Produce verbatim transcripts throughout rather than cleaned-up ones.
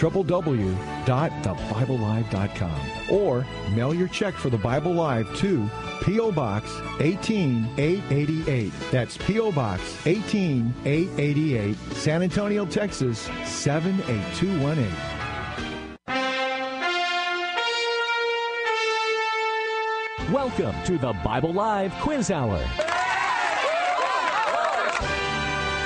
w w w dot the bible live dot com, or mail your check for the Bible Live to P O. Box eighteen eight eighty-eight. That's P O. Box eighteen eight eighty-eight, San Antonio, Texas seven eight two one eight. Welcome to the Bible Live Quiz Hour.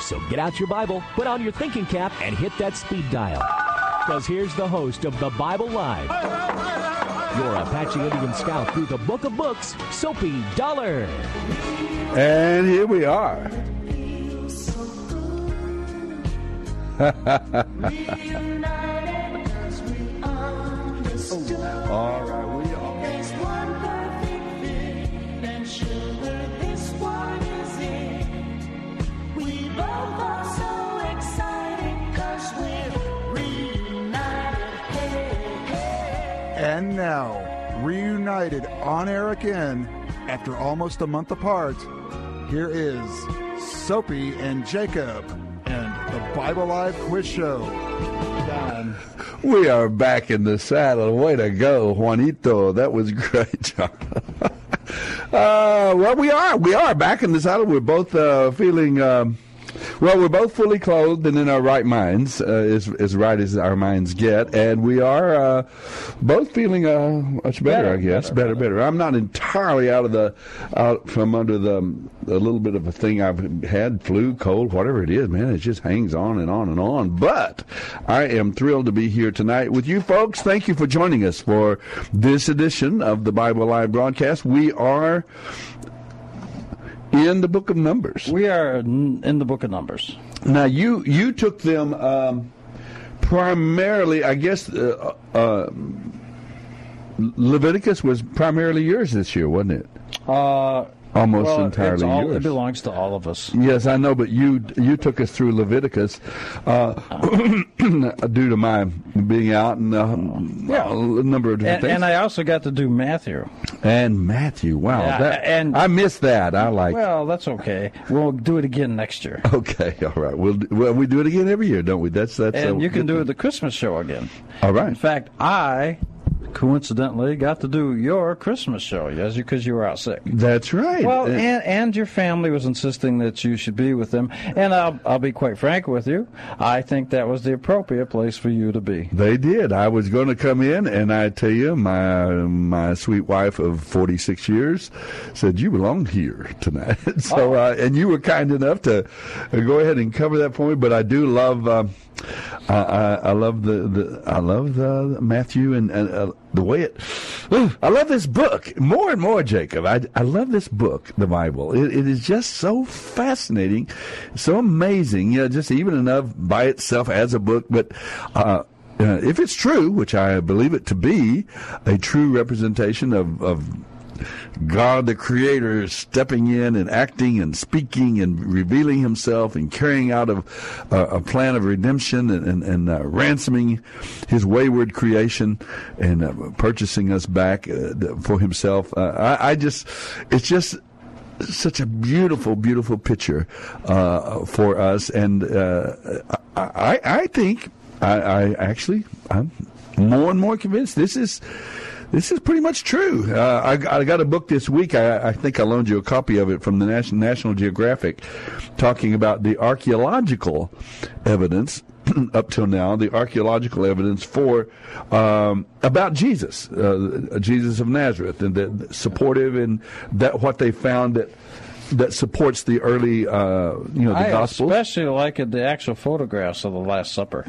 So get out your Bible, put on your thinking cap, and hit that speed dial. Because here's the host of The Bible Live, your Apache Indian scout through the book of books, Soapy Dollar. And here we are. All right. And now, reunited on air again after almost a month apart, here is Soapy and Jacob and the Bible Live Quiz Show. Down. We are back in the saddle. Way to go, Juanito. That was great. uh, well, we are. We are back in the saddle. We're both uh, feeling... Um, Well, we're both fully clothed and in our right minds, uh, as, as right as our minds get, and we are uh, both feeling uh, much better, better, I guess. Better better, better, better. I'm not entirely out of the out from under the a little bit of a thing I've had, flu, cold, whatever it is, man. It just hangs on and on and on. But I am thrilled to be here tonight with you folks. Thank you for joining us for this edition of the Bible Live broadcast. We are in the book of Numbers. We are in the book of Numbers. Now, you you took them um, primarily, I guess, uh, uh, Leviticus was primarily yours this year, wasn't it? Uh, Almost well, entirely it's all, yours. It belongs to all of us. Yes, I know, but you you took us through Leviticus uh, due to my being out and uh, yeah. a number of different and, things. And I also got to do Matthew. And Matthew, wow. Yeah, that, and, I missed that. I like. Well, that's okay. We'll do it again next year. Okay, all right. We'll, well, we do it again every year, don't we? That's that's. And you can do thing. The Christmas show again. All right. In fact, I... coincidentally got to do your Christmas show, yes, because you were out sick. That's right. Well, and and your family was insisting that you should be with them, and I'll I'll be quite frank with you. I think that was the appropriate place for you to be. They did. I was going to come in, and I tell you, my my sweet wife of forty-six years said you belong here tonight. so, oh. uh, and you were kind enough to go ahead and cover that for me. But I do love uh, I, I I love the, the I love the Matthew and and. Uh, The way it, ooh, I love this book more and more, Jacob. I, I love this book, the Bible. It, it is just so fascinating, so amazing. You know, just even enough by itself as a book, but uh, uh, if it's true, which I believe it to be, a true representation of, of God the Creator stepping in and acting and speaking and revealing himself and carrying out of uh, a plan of redemption and, and, and uh, ransoming his wayward creation and uh, purchasing us back uh, for himself. Uh, I, I just, it's just such a beautiful, beautiful picture uh, for us. And uh, I, I think, I, I actually, I'm more and more convinced this is... This is pretty much true. Uh, I, I got a book this week. I, I think I loaned you a copy of it from the National, National Geographic, talking about the archaeological evidence up till now, the archaeological evidence for um, about Jesus, uh, Jesus of Nazareth, and that supportive and that what they found that that supports the early, uh, you know, the I Gospels. I especially liked the actual photographs of the Last Supper.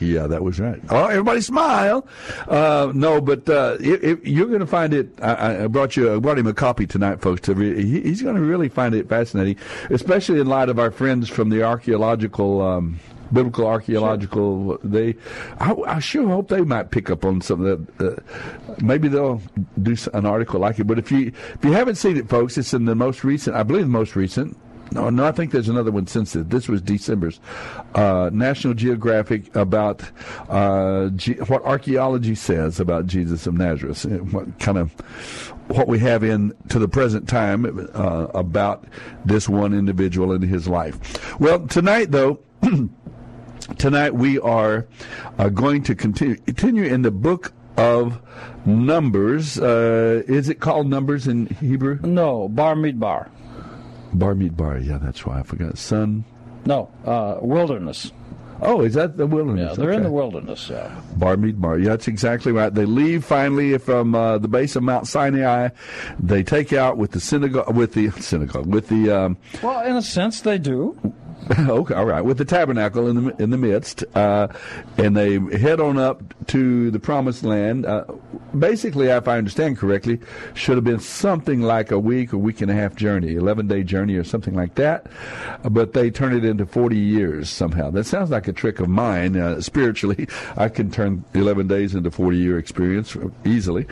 Yeah, that was right. Oh, everybody smile. Uh, no, but uh, it, it, you're going to find it. I, I brought you, I brought him a copy tonight, folks. To re, he, he's going to really find it fascinating, especially in light of our friends from the archaeological, um, biblical archaeological. Sure. They, I, I sure hope they might pick up on some of that. Uh, maybe they'll do an article like it. But if you if you haven't seen it, folks, it's in the most recent. I believe the most recent. No, no, I think there's another one since this. This was December's uh, National Geographic about uh, G- what archaeology says about Jesus of Nazareth, and what kind of what we have in to the present time uh, about this one individual and his life. Well, tonight though. Tonight we are uh, going to continue continue in the book of Numbers. Uh, is it called Numbers in Hebrew? No, Bar Midbar. Bar Midbar, yeah, that's why I forgot. Sun? No, uh, wilderness. Oh, is that the wilderness? Yeah, they're okay. In the wilderness. Yeah. Bar Midbar, yeah, that's exactly right. They leave finally from uh, the base of Mount Sinai. They take out with the synagogue, with the synagogue, with the. Um, well, in a sense, they do. Okay, all right. With the tabernacle in the in the midst, uh, and they head on up to the promised land. Uh, basically, if I understand correctly, should have been something like a week or week and a half journey, eleven-day journey or something like that. But they turn it into forty years somehow. That sounds like a trick of mine uh, spiritually. I can turn eleven days into forty-year experience easily.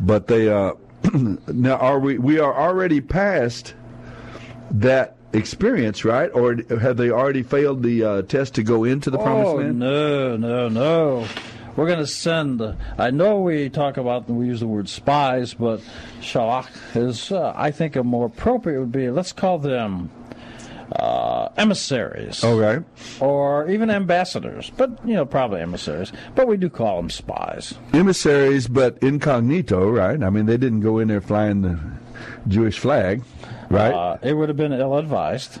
But they uh, now are we? We are already past that experience, right? Or have they already failed the uh, test to go into the oh, promised land? No, no, no. We're going to send. Uh, I know we talk about we use the word spies, but shalach is, uh, I think, a more appropriate would be. Let's call them uh, emissaries. Okay. Or even ambassadors, but you know, probably emissaries. But we do call them spies. Emissaries, but incognito, right? I mean, they didn't go in there flying the Jewish flag. Right, uh, it would have been ill-advised.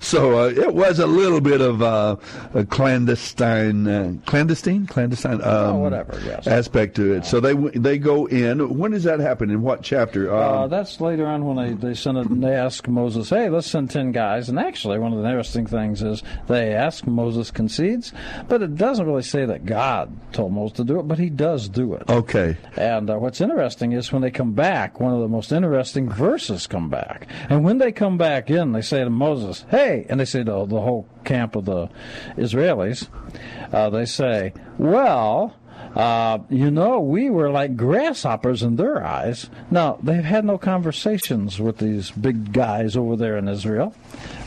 So uh, it was a little bit of uh, a clandestine, uh, clandestine, clandestine, um, oh, whatever, yes. aspect to it. Yeah. So they they go in. When does that happen? In what chapter? Um, uh, that's later on when they they send it. And they ask Moses, "Hey, let's send ten guys." And actually, one of the interesting things is they ask Moses concedes, but it doesn't really say that God told Moses to do it, but he does do it. Okay. And uh, what's interesting is when they come back, one of the most interesting verses come back, and when they come back in, they say to Moses, "Hey," and they say to the whole camp of the Israelis, uh, they say, "Well, uh, you know, we were like grasshoppers in their eyes." Now, they've had no conversations with these big guys over there in Israel,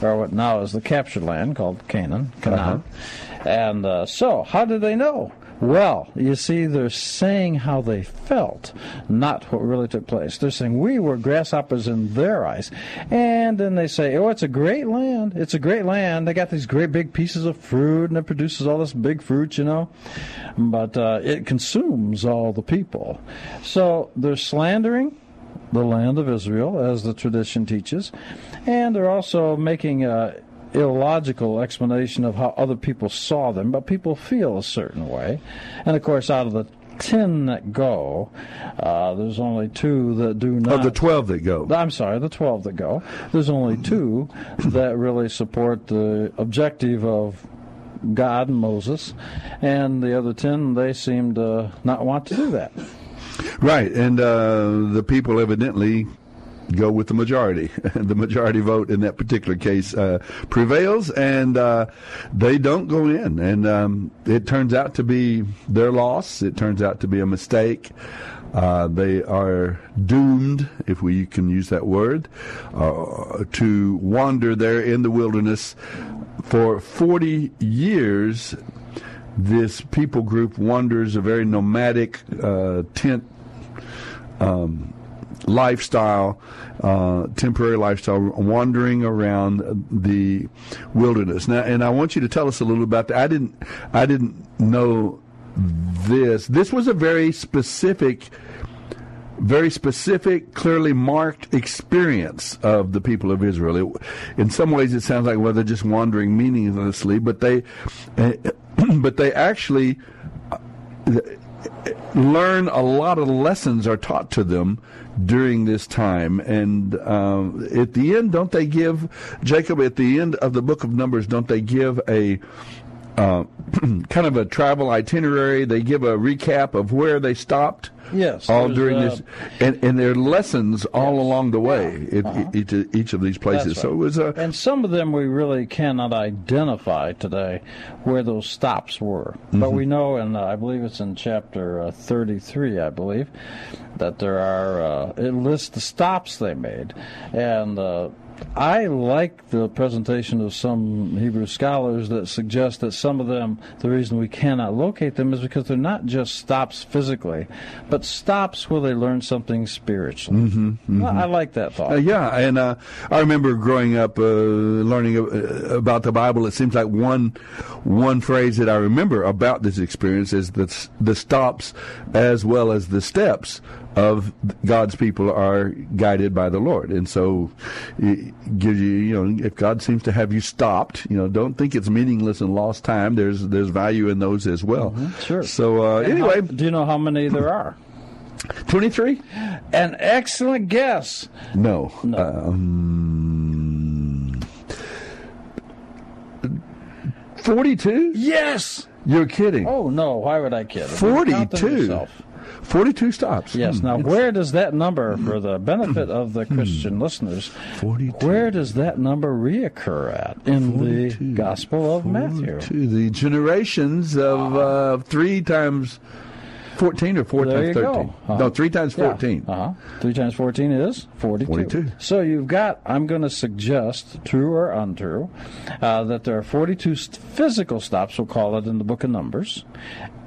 or what now is the captured land called Canaan, Canaan. Uh-huh. And uh, so, how do they know? Well, you see, they're saying how they felt, not what really took place. They're saying, we were grasshoppers in their eyes. And then they say, oh, it's a great land. It's a great land. They got these great big pieces of fruit, and it produces all this big fruit, you know. But uh, it consumes all the people. So they're slandering the land of Israel, as the tradition teaches. And they're also making... Uh, illogical explanation of how other people saw them, but people feel a certain way. And, of course, out of the ten that go, uh, there's only two that do not. Of the twelve that go. I'm sorry, the twelve that go. There's only two that really support the objective of God and Moses, and the other ten, they seem to not want to do that. Right, and uh, the people evidently go with the majority. The majority vote in that particular case uh, prevails, and uh, they don't go in. And um, it turns out to be their loss. It turns out to be a mistake. Uh, they are doomed, if we can use that word, uh, to wander there in the wilderness for forty years. This people group wanders a very nomadic uh, tent um, lifestyle, uh, temporary lifestyle, wandering around the wilderness. Now, and I want you to tell us a little about that. I didn't, I didn't know this. This was a very specific, very specific, clearly marked experience of the people of Israel. It, in some ways, it sounds like, well, they're just wandering meaninglessly, but they. Uh, But they actually learn a lot of lessons are taught to them during this time. And um, at the end, don't they give, Jacob, at the end of the book of Numbers, don't they give a uh, kind of a travel itinerary? They give a recap of where they stopped. Yes, all during uh, this, and, and their lessons all yes, along the way, yeah, uh-huh. each, each of these places. Right. So it was, a, and some of them we really cannot identify today where those stops were, mm-hmm. but we know, and uh, I believe it's in chapter uh, thirty-three, I believe, that there are uh, it lists the stops they made, and. Uh, I like the presentation of some Hebrew scholars that suggest that some of them, the reason we cannot locate them is because they're not just stops physically, but stops where they learn something spiritually. Mm-hmm, mm-hmm. Well, I like that thought. Uh, yeah, and uh, I remember growing up uh, learning about the Bible. It seems like one one phrase that I remember about this experience is that the stops as well as the steps of God's people are guided by the Lord. And so it gives you, you know, if God seems to have you stopped, you know, don't think it's meaningless and lost time. There's there's value in those as well. Mm-hmm, sure. So uh, anyway. How, do you know how many there are? twenty-three? An excellent guess. No. No. Um, forty-two? Yes. You're kidding. Oh, no. Why would I kid? forty-two. Forty-two stops. Yes. Now, where does that number, for the benefit of the Christian listeners, forty-two. Where does that number reoccur at in forty-two. The Gospel of forty-two. Matthew? The generations of uh, three times fourteen or four there times thirteen. Uh-huh. No, three times fourteen. Yeah. Uh-huh. Three times fourteen is forty-two. forty-two. So you've got. I'm going to suggest, true or untrue, uh, that there are forty-two st- physical stops. We'll call it in the Book of Numbers.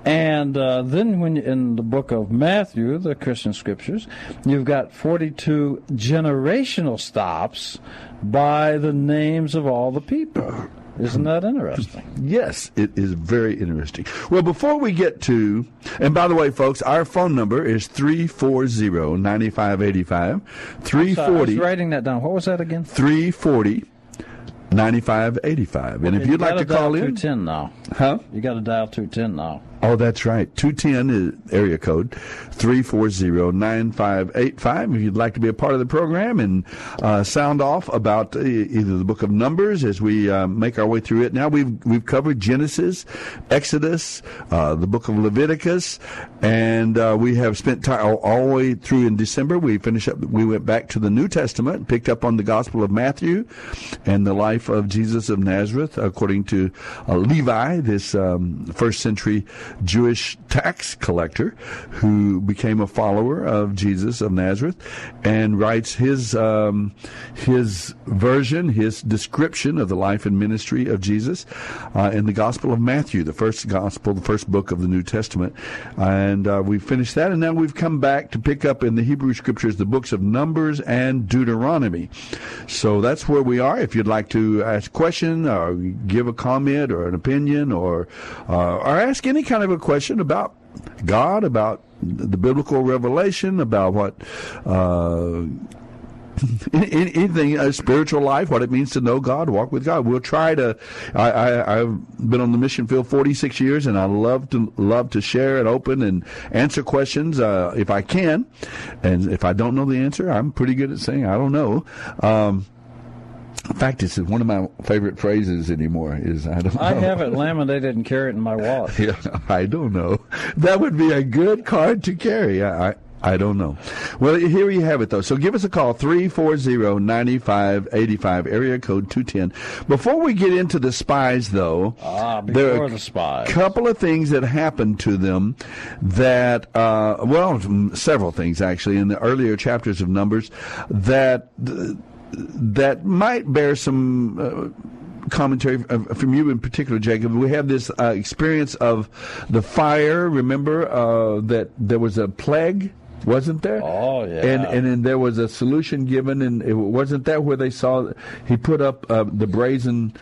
And uh, then when in the book of Matthew, the Christian scriptures, you've got forty-two generational stops by the names of all the people. Isn't that interesting? Yes, it is very interesting. Well, before we get to, and by the way, folks, our phone number is three four zero, nine five eight five. three forty. I was writing that down. What was that again? three forty. ninety-five eighty-five. And if you'd like to call in. You got to dial two ten now. Huh? You got to dial two ten now. Oh, that's right. two ten is area code three four zero, nine five eight five. If you'd like to be a part of the program and uh, sound off about uh, either the book of Numbers as we uh, make our way through it. Now we've we've covered Genesis, Exodus, uh, the book of Leviticus, and uh, we have spent time all, all the way through in December. We finished up. We went back to the New Testament, picked up on the Gospel of Matthew and the life of Jesus of Nazareth according to uh, Levi, this um, first century Jewish tax collector who became a follower of Jesus of Nazareth and writes his um, his version, his description of the life and ministry of Jesus uh, in the Gospel of Matthew, the first gospel, the first book of the New Testament. And uh, we finished that, and now we've come back to pick up in the Hebrew Scriptures the books of Numbers and Deuteronomy. So that's where we are. If you'd like to ask a question or give a comment or an opinion or, uh, or ask any kind kind of a question about God, about the biblical revelation, about what uh, anything, a spiritual life, what it means to know God, walk with God. We'll try to. I, I, I've been on the mission field forty-six years, and I love to love to share and open and answer questions uh, if I can. And if I don't know the answer, I'm pretty good at saying I don't know. Um, In fact, it's one of my favorite phrases anymore. Is I don't know. I have it laminated and carry it in my wallet. Yeah, I don't know. That would be a good card to carry. I, I, I don't know. Well, here you have it, though. So give us a call, three four zero, nine five eight five, area code two ten. Before we get into the spies, though, ah, there are the spies. a couple of things that happened to them that, uh, well, several things, actually, in the earlier chapters of Numbers that that might bear some... Uh, commentary from you in particular, Jacob. We have this uh, experience of the fire. Remember uh, that there was a plague, wasn't there? Oh, yeah. And and then there was a solution given, and it wasn't that where they saw he put up uh, the brazen,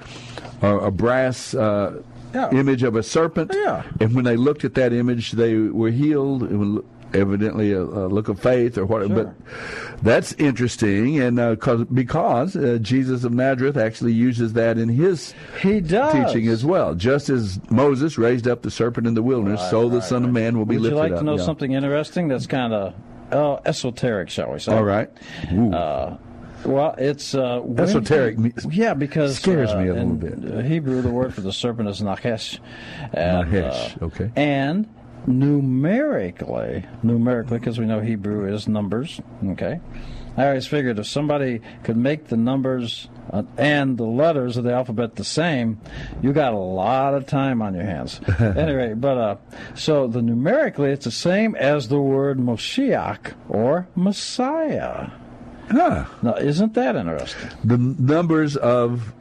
uh, a brass uh, yeah. image of a serpent. Yeah. And when they looked at that image, they were healed. It was evidently a, a look of faith or whatever. Sure. But that's interesting, and uh, cause, because uh, Jesus of Nazareth actually uses that in his he does. teaching as well. Just as Moses raised up the serpent in the wilderness, right, so the right, Son right. of Man will be Would lifted up. Would you like to know yeah. something interesting that's kind of uh, esoteric, shall we say? All right. Uh, well, it's... Uh, esoteric. When, yeah, because... Scares uh, me a little bit. In Hebrew, the word for the serpent is nachesh. And, nachesh, uh, okay. And... Numerically, numerically, because we know Hebrew is numbers, okay? I always figured if somebody could make the numbers uh, and the letters of the alphabet the same, you got a lot of time on your hands. Anyway, but uh, so the numerically, it's the same as the word Moshiach or Messiah. Huh. Now, isn't that interesting? The numbers of...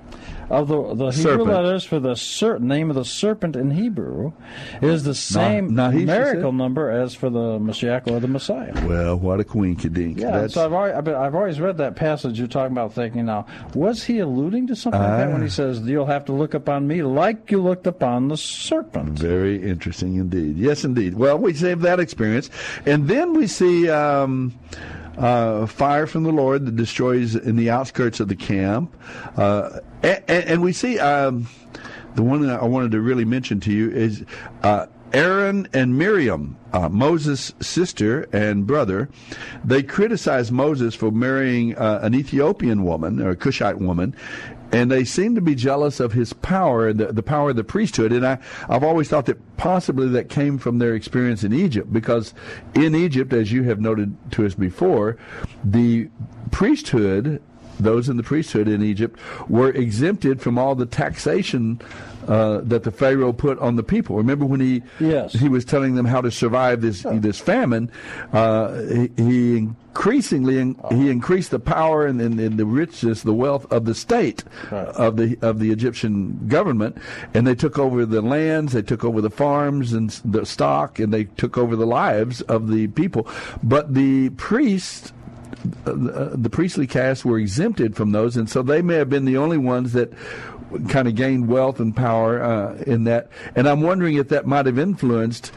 Of the, the Hebrew letters for the ser- name of the serpent in Hebrew is the same nah, nah, numerical number as for the Mashiach or the Messiah. Well, what a coinkydink. Yeah, That's... so I've always, I've always read that passage you're talking about thinking, now, was he alluding to something uh, like that when he says, you'll have to look upon me like you looked upon the serpent? Very interesting indeed. Yes, indeed. Well, we save that experience. And then we see... Um, Uh, fire from the Lord that destroys in the outskirts of the camp. Uh, and, and we see um, the one that I wanted to really mention to you is uh, Aaron and Miriam, uh, Moses' sister and brother. They criticized Moses for marrying uh, an Ethiopian woman or a Cushite woman. And they seem to be jealous of his power, the, the power of the priesthood. And I, I've always thought that possibly that came from their experience in Egypt, because in Egypt, as you have noted to us before, the priesthood, those in the priesthood in Egypt, were exempted from all the taxation uh, that the Pharaoh put on the people. Remember when he yes. he was telling them how to survive this yeah. this famine, uh, he, he Increasingly, he increased the power and, and, and the richness, the wealth of the state, right. of the of the Egyptian government, and they took over the lands, they took over the farms and the stock, and they took over the lives of the people. But the priests, uh, the priestly caste, were exempted from those, and so they may have been the only ones that kind of gained wealth and power uh, in that. And I'm wondering if that might have influenced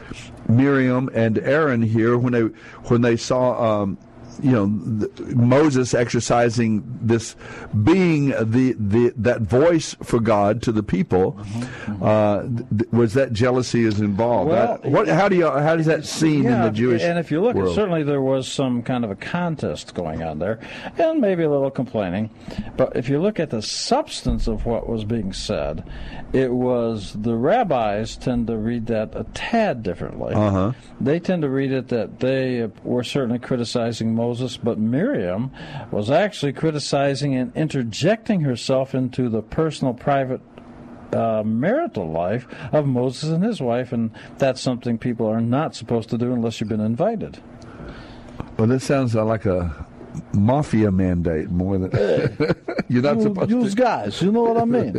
Miriam and Aaron here when they when they saw. Um, You know, the, Moses exercising this, being the, the that voice for God to the people, mm-hmm, mm-hmm. Uh, th- was that jealousy is involved? Well, I, what, how do you how does that seem yeah, in the Jewish world? And if you look, world? certainly there was some kind of a contest going on there, and maybe a little complaining. But if you look at the substance of what was being said, it was the rabbis tend to read that a tad differently. Uh-huh. They tend to read it that they were certainly criticizing Moses. Moses, but Miriam was actually criticizing and interjecting herself into the personal, private, uh, marital life of Moses and his wife, and that's something people are not supposed to do unless you've been invited. Well, this sounds like a mafia mandate more than you're not you, supposed you to. Those guys, you know what I mean.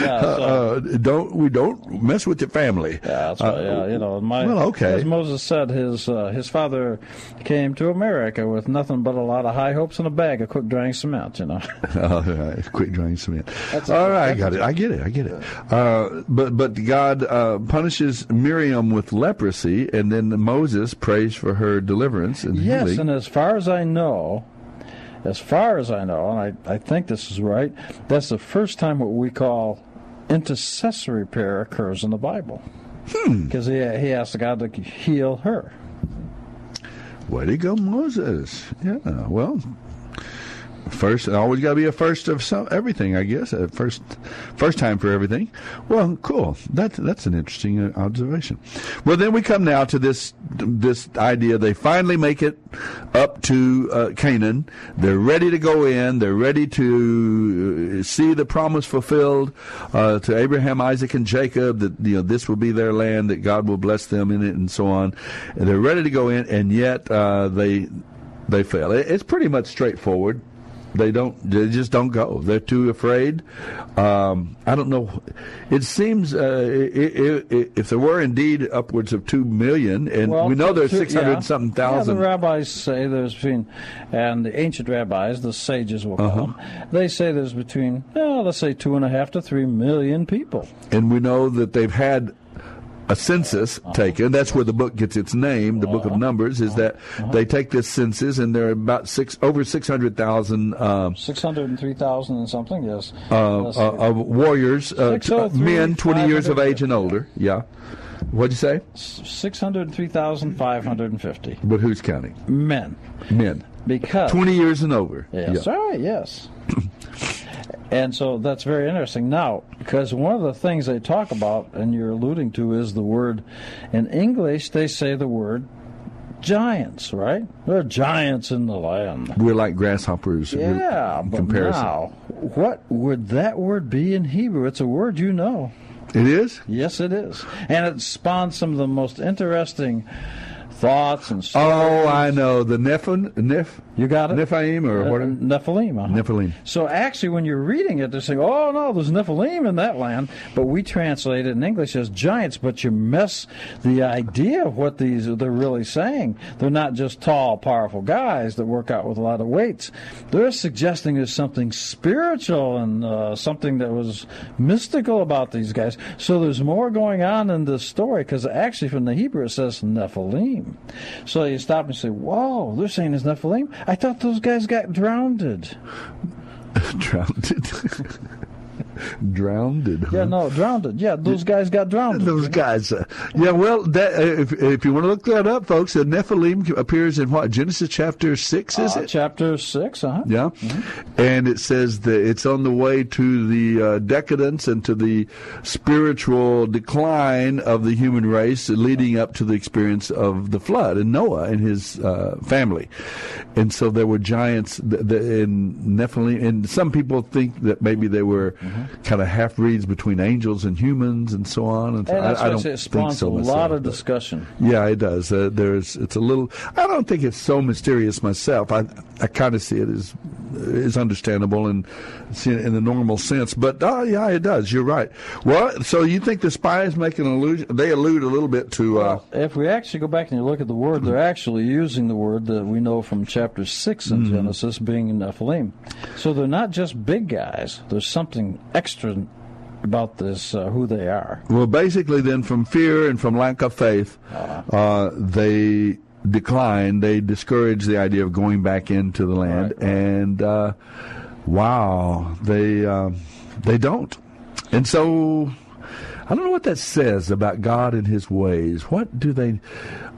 Yeah, so. uh, don't we don't mess with your family. Yeah, that's right. Uh, yeah, you know, my, well, okay. As Moses said, his uh, his father came to America with nothing but a lot of high hopes and a bag of quick drying cement. You know. All right, quick drying cement. That's All right, I got it. I get it. I get it. Uh, but but God uh, punishes Miriam with leprosy, and then Moses prays for her deliverance and yes, healing. Yes, and as far as I know. As far as I know, and I, I think this is right, that's the first time what we call intercessory prayer occurs in the Bible. Because hmm. he, he asked God to heal her. Way to go, Moses. Yeah, well, First, always got to be a first of some everything, I guess. A first, first time for everything. Well, cool. That that's an interesting observation. Well, then we come now to this this idea. They finally make it up to uh, Canaan. They're ready to go in. They're ready to see the promise fulfilled uh, to Abraham, Isaac, and Jacob. That you know this will be their land. That God will bless them in it, and so on. And they're ready to go in, and yet uh, they they fail. It's pretty much straightforward. They don't. They just don't go. They're too afraid. Um, I don't know. It seems uh, it, it, if there were indeed upwards of two million, and well, we know there's six hundred yeah. something thousand. Yeah, the rabbis say there's between, and the ancient rabbis, the sages will call them. They say there's between, oh, let's say two and a half to three million people. And we know that they've had a census uh-huh. taken. That's where the book gets its name. The uh-huh. book of Numbers is uh-huh. that uh-huh. they take this census, and there are about six over six hundred thousand, um, six hundred and three thousand and something. Yes, uh, uh, of warriors, uh, uh, men twenty years of age and older. Yeah. What'd you say? Six hundred three thousand five hundred and fifty. But who's counting? Men. Men. Because twenty years and over. Yes. Yeah. All right. Yes. And so that's very interesting. Now, because one of the things they talk about, and you're alluding to, is the word. In English, they say the word giants, right? There are giants in the land. We're like grasshoppers. Yeah, in but comparison. Now, what would that word be in Hebrew? It's a word you know. It is? Yes, it is. And it spawns some of the most interesting thoughts and stories. Oh, I know. The Nephilim? Neph- you got it? Nephilim or what? Nephilim. Uh-huh. Nephilim. So actually, when you're reading it, they're saying, oh, no, there's Nephilim in that land. But we translate it in English as giants, but you miss the idea of what these they're really saying. They're not just tall, powerful guys that work out with a lot of weights. They're suggesting there's something spiritual and uh, something that was mystical about these guys. So there's more going on in this story, because actually from the Hebrew it says Nephilim. So you stop and say, whoa, they're saying it's Nephilim? I thought those guys got drowned. drowned? Drowned. Huh? Yeah, no, drowned. Yeah, those guys got drowned. Those guys. Uh, yeah, well, that, uh, if if you want to look that up, folks, the Nephilim appears in what? Genesis chapter six, is uh, it? Chapter six, uh huh. Yeah. Mm-hmm. And it says that it's on the way to the uh, decadence and to the spiritual decline of the human race, leading up to the experience of the flood and Noah and his uh, family. And so there were giants th- th- in Nephilim. And some people think that maybe they were Mm-hmm. kind of half-breeds between angels and humans and so on. And, so and that's I, I don't it spawns think so a myself, lot of discussion. Yeah, it does. Uh, there's, it's a little. I don't think it's so mysterious myself. I I kind of see it as is understandable and see it in the normal sense. But oh, yeah, it does. You're right. Well, so you think the spies make an allusion? They allude a little bit to. Uh, well, if we actually go back and you look at the word, they're actually using the word that we know from chapter six in mm-hmm. Genesis, being in Nephilim. So they're not just big guys. There's something extra about this, uh, who they are. Well, basically then from fear and from lack of faith, uh-huh. uh, they decline, they discourage the idea of going back into the land, right, right. and uh, wow, they, uh, they don't. And so I don't know what that says about God and his ways. What do they...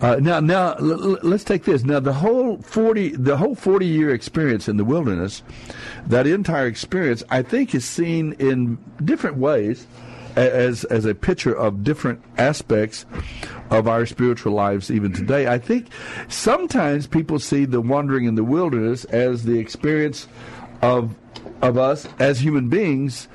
Uh, now, now l- l- let's take this. Now, the whole forty, the whole forty-year experience in the wilderness, that entire experience, I think, is seen in different ways as as a picture of different aspects of our spiritual lives even today. I think sometimes people see the wandering in the wilderness as the experience of of us as human beings.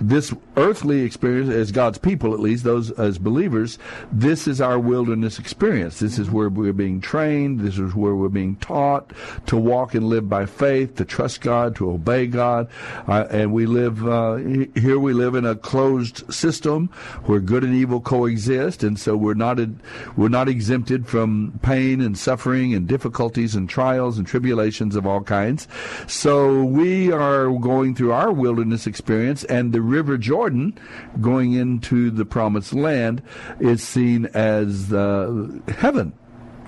This earthly experience, as God's people at least, those as believers, this is our wilderness experience. This is where we're being trained. This is where we're being taught to walk and live by faith, to trust God, to obey God. Uh, and we live, uh, here we live in a closed system where good and evil coexist. And so we're not, in, we're not exempted from pain and suffering and difficulties and trials and tribulations of all kinds. So we are going through our wilderness experience, and the River Jordan going into the promised land is seen as uh, heaven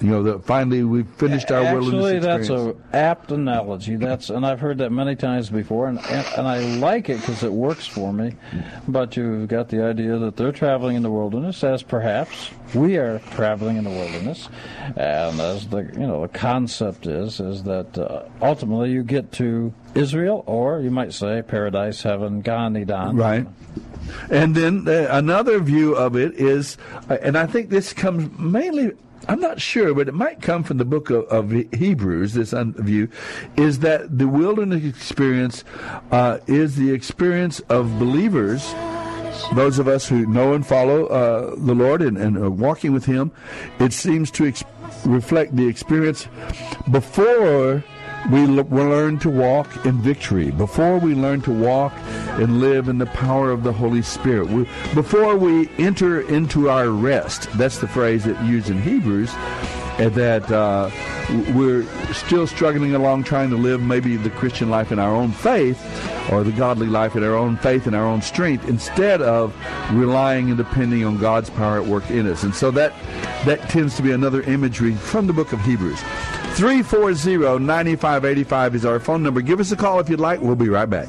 You know, that finally we finished our Actually, wilderness experience. Actually, that's an apt analogy. That's, and I've heard that many times before, and, and, and I like it because it works for me. But you've got the idea that they're traveling in the wilderness, as perhaps we are traveling in the wilderness. And as the, you know, the concept is, is that uh, ultimately you get to Israel, or you might say paradise, heaven, Gan Eden. Right. And then uh, another view of it is, uh, and I think this comes mainly... I'm not sure, but it might come from the book of, of Hebrews, this view, is that the wilderness experience uh, is the experience of believers, those of us who know and follow uh, the Lord and, and are walking with Him. It seems to ex- reflect the experience before we l- learn to walk in victory, before we learn to walk and live in the power of the Holy Spirit, we, before we enter into our rest. That's the phrase that used in Hebrews, and that uh, we're still struggling along trying to live maybe the Christian life in our own faith, or the godly life in our own faith and our own strength, instead of relying and depending on God's power at work in us. And so that, that tends to be another imagery from the book of Hebrews. three four zero, nine five eight five is our phone number. Give us a call if you'd like. We'll be right back.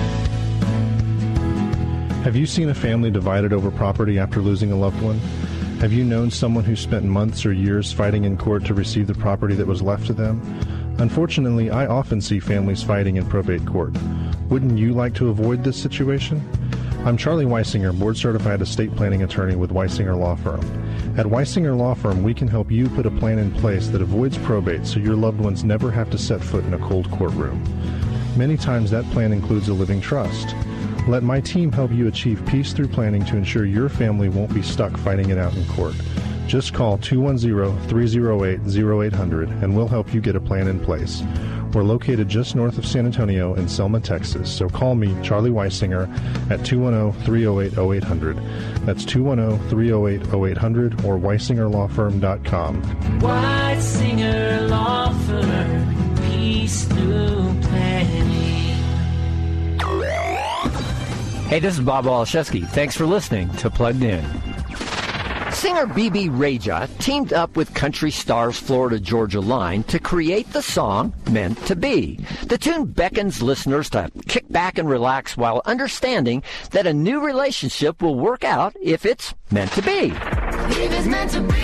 Have you seen a family divided over property after losing a loved one? Have you known someone who spent months or years fighting in court to receive the property that was left to them? Unfortunately, I often see families fighting in probate court. Wouldn't you like to avoid this situation? I'm Charlie Weisinger, board-certified estate planning attorney with Weisinger Law Firm. At Weisinger Law Firm, we can help you put a plan in place that avoids probate so your loved ones never have to set foot in a cold courtroom. Many times that plan includes a living trust. Let my team help you achieve peace through planning to ensure your family won't be stuck fighting it out in court. Just call two one zero, three zero eight, zero eight zero zero and we'll help you get a plan in place. We're located just north of San Antonio in Selma, Texas, so call me, Charlie Weisinger, at two one zero, three zero eight, zero eight zero zero. That's two one zero, three zero eight, zero eight zero zero or Weisinger Law Firm dot com. Weisinger Law Firm, peace through planning. Hey, this is Bob Olszewski. Thanks for listening to Plugged In. Singer B B. Rajah teamed up with country stars Florida Georgia Line to create the song Meant to Be. The tune beckons listeners to kick back and relax while understanding that a new relationship will work out if it's meant to be. If it's meant to be,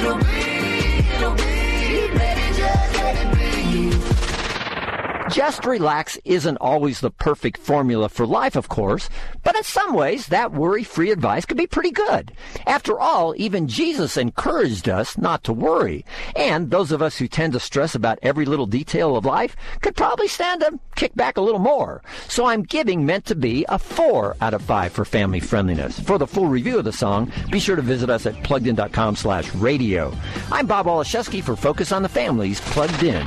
it'll be, it'll be, baby, just let it be. Just relax isn't always the perfect formula for life, of course, but in some ways, that worry-free advice could be pretty good. After all, even Jesus encouraged us not to worry, and those of us who tend to stress about every little detail of life could probably stand to kick back a little more. So I'm giving Meant to Be a four out of five for family friendliness. For the full review of the song, be sure to visit us at plugged in dot com slash radio. I'm Bob Olszewski for Focus on the Family's Plugged In.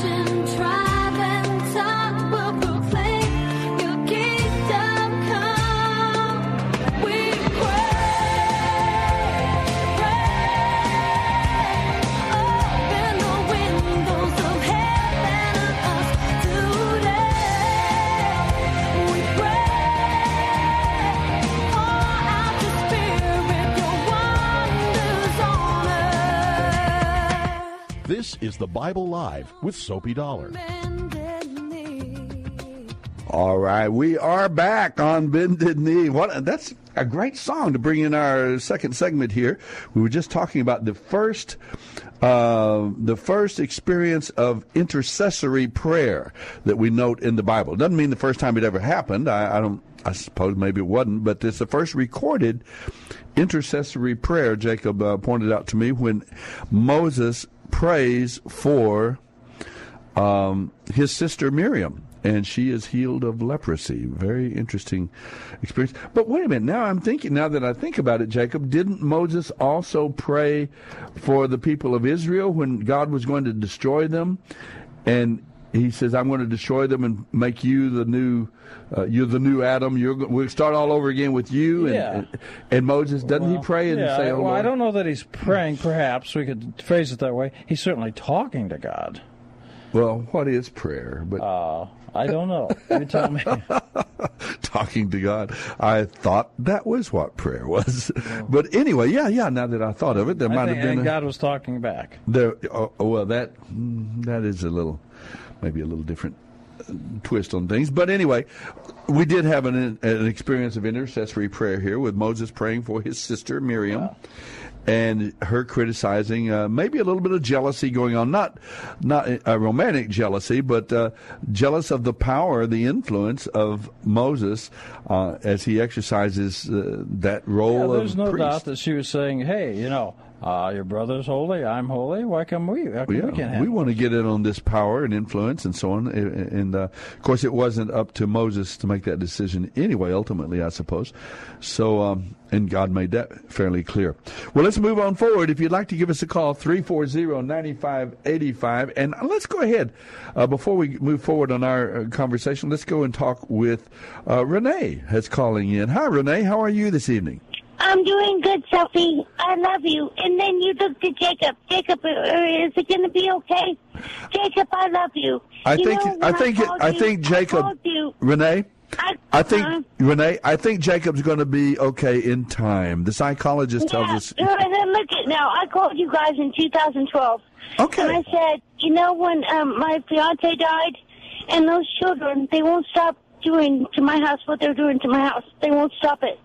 tribe, and tongue will proclaim your kingdom. This is the Bible Live with Soapy Dollar. All right, we are back on Bended Knee. What? That's a great song to bring in our second segment here. We were just talking about the first uh, the first experience of intercessory prayer that we note in the Bible. Doesn't mean the first time it ever happened. I, I don't. I suppose maybe it wasn't, but it's the first recorded intercessory prayer. Jacob uh, pointed out to me when Moses prays for um, his sister Miriam. And she is healed of leprosy. Very interesting experience. But wait a minute. Now I'm thinking, now that I think about it, Jacob, didn't Moses also pray for the people of Israel when God was going to destroy them? And he says, I'm going to destroy them and make you the new, uh, you're the new Adam. You're, we'll start all over again with you. And, yeah. and, and Moses, doesn't well, he pray and yeah, say, oh, well, Lord. I don't know that he's praying, perhaps. We could phrase it that way. He's certainly talking to God. Well, what is prayer? But uh, I don't know. You tell me. Talking to God. I thought that was what prayer was. Oh. But anyway, yeah, yeah. Now that I thought of it, there I might think, have been. And God a, was talking back. There. Oh, well, that that is a little, maybe a little different twist on things. But anyway, we did have an an experience of intercessory prayer here with Moses praying for his sister Miriam. Wow. And her criticizing, uh, maybe a little bit of jealousy going on, not not a romantic jealousy, but uh, jealous of the power, the influence of Moses uh, as he exercises uh, that role yeah, of priest. There's no doubt that she was saying, hey, you know, uh, your brother's holy, I'm holy, why come we? How come yeah, we, can't we want to get in on this power and influence and so on. And, and uh, of course, it wasn't up to Moses to make that decision anyway, ultimately, I suppose. So, um, and God made that fairly clear. Well, let's move on forward. If you'd like to give us a call, three four zero, nine five eight five. And let's go ahead, uh, before we move forward on our conversation, let's go and talk with uh, Renee, who's calling in. Hi, Renee. How are you this evening? I'm doing good, Sophie. I love you. And then you look to Jacob. Jacob, is it going to be okay? Jacob, I love you. I you think. Know, I think. I, it, I you, think Jacob. I you, Renee. I, I think uh, Renee. I think Jacob's going to be okay in time. The psychologist yeah, tells us. And then look at now. I called you guys in two thousand twelve. Okay. And I said, you know, when um, my fiance died, and those children, they won't stop doing to my house what they're doing to my house. They won't stop it.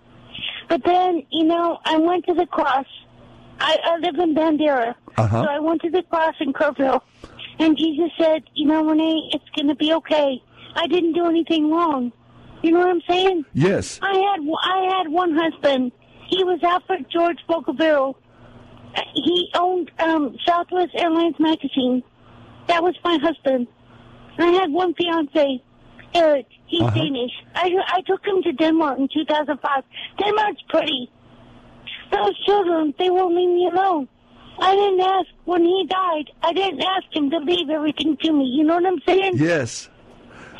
But then, you know, I went to the cross. I, I live in Bandera, uh-huh. So I went to the cross in Kerrville. And Jesus said, you know, Renee, it's going to be okay. I didn't do anything wrong. You know what I'm saying? Yes. I had I had one husband. He was Alfred George Bocaville. He owned um, Southwest Airlines magazine. That was my husband. I had one fiancé, Eric. He's uh-huh. Danish. I, I took him to Denmark in two thousand five. Denmark's pretty. Those children, they won't leave me alone. I didn't ask when he died. I didn't ask him to leave everything to me. You know what I'm saying? Yes.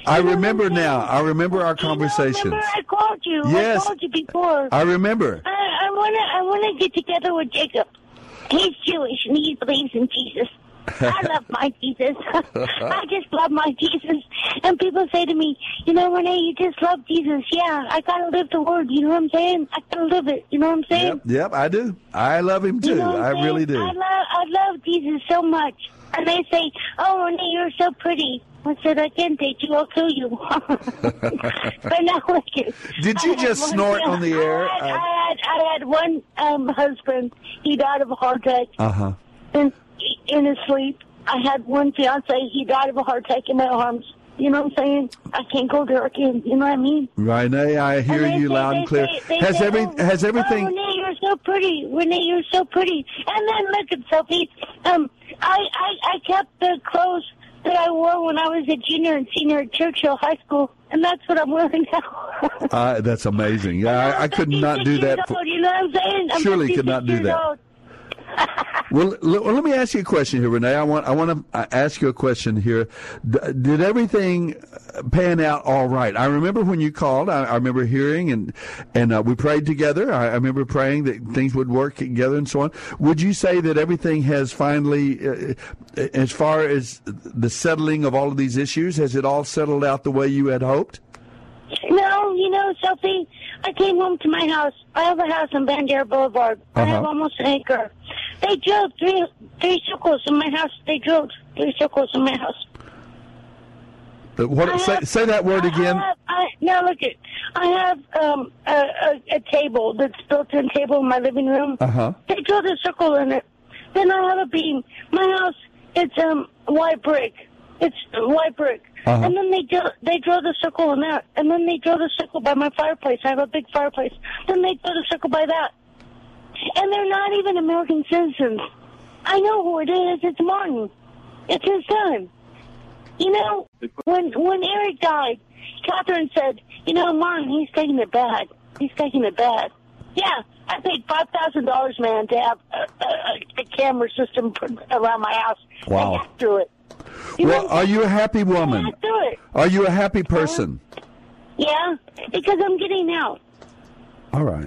I you remember now. I remember our conversations. You know, remember I called you. Yes. I called you before. I remember. I, I wanna I wanna get together with Jacob. He's Jewish and he believes in Jesus. I love my Jesus. I just love my Jesus. And people say to me, you know, Renee, you just love Jesus. Yeah, I got to live the word. You know what I'm saying? I got to live it. You know what I'm saying? Yep, yep, I do. I love him, too. You know I saying? really do. I love, I love Jesus so much. And they say, oh, Renee, you're so pretty. I said, I can't date you. I'll kill you. But now, look. Did you just one, snort on the air? I had, uh, I had, I had one um, husband. He died of a heart attack. Uh-huh. And in his sleep. I had one fiancé, he died of a heart attack in my arms. You know what I'm saying? I can't go there again. You know what I mean? Renee, I hear you say, loud and clear. Say, they has say, every oh, has everything? Oh, Renee, you're so pretty. Renee, you're so pretty. And then look at Sophie. Um, I, I I kept the clothes that I wore when I was a junior and senior at Churchill High School, and that's what I'm wearing now. uh, that's amazing. Yeah, I, I could not do that. For, you know what I'm saying? I'm surely could not do that. Old. Well, let me ask you a question here, Renee. I want I want to ask you a question here. D- did everything pan out all right? I remember when you called. I, I remember hearing and and uh, we prayed together. I, I remember praying that things would work together and so on. Would you say that everything has finally, uh, as far as the settling of all of these issues, has it all settled out the way you had hoped? No, you know, Sophie, I came home to my house. I have a house on Bandera Boulevard. Uh-huh. I have almost an acre. They drilled three three circles in my house. They drilled three circles in my house. But what, say, have, say that word I, again. I have, I, now look, it. I have um, a, a, a table that's built-in table in my living room. Uh-huh. They draw the circle in it. Then I have a beam. My house, it's um white brick. It's white brick. Uh-huh. And then they do, they draw the circle in that. And then they draw the circle by my fireplace. I have a big fireplace. Then they draw the circle by that. And they're not even American citizens. I know who it is. It's Martin. It's his son. You know, when when Eric died, Catherine said, you know, Martin, he's taking it bad. He's taking it bad. Yeah, I paid five thousand dollars, man, to have a, a, a camera system around my house. Wow. I got through it. You well, know, are you a happy woman? I got through it. Are you a happy person? Yeah, because I'm getting out. All right.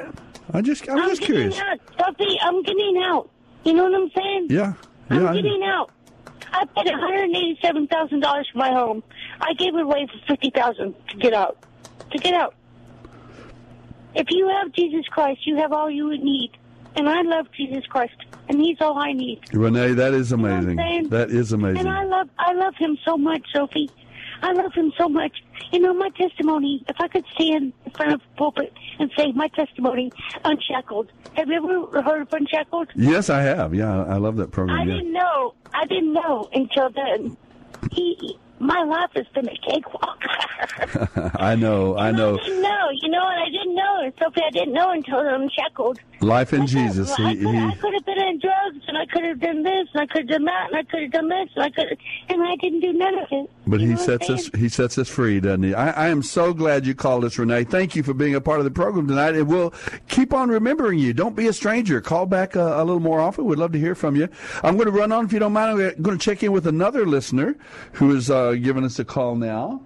I just, I'm, I'm just curious. Out, Sophie, I'm getting out. You know what I'm saying? Yeah. yeah I'm I getting know. out. I paid one hundred eighty-seven thousand dollars for my home. I gave it away for fifty thousand dollars to get out. To get out. If you have Jesus Christ, you have all you would need. And I love Jesus Christ, and He's all I need. Renee, that is amazing. You know that is amazing. And I love, I love Him so much, Sophie. I love Him so much. You know, my testimony, if I could stand in front of the pulpit and say my testimony, Unshackled. Have you ever heard of Unshackled? Yes, I have. Yeah, I love that program. I yeah. didn't know. I didn't know until then. He, my life has been a cakewalk. I know. I know. I didn't know. You know, and I didn't know. Sophie, I didn't know until Unshackled. Life in I Jesus. He, I, could, he... I could have been in drugs, and I could have done this, and I could have done that, and I could have done this, and I could, and I didn't do none of it. But you he sets us. He sets us free, doesn't he? I, I am so glad you called us, Renee. Thank you for being a part of the program tonight, and we'll keep on remembering you. Don't be a stranger. Call back a, a little more often. We'd love to hear from you. I'm going to run on if you don't mind. I'm going to check in with another listener who is uh, giving us a call now.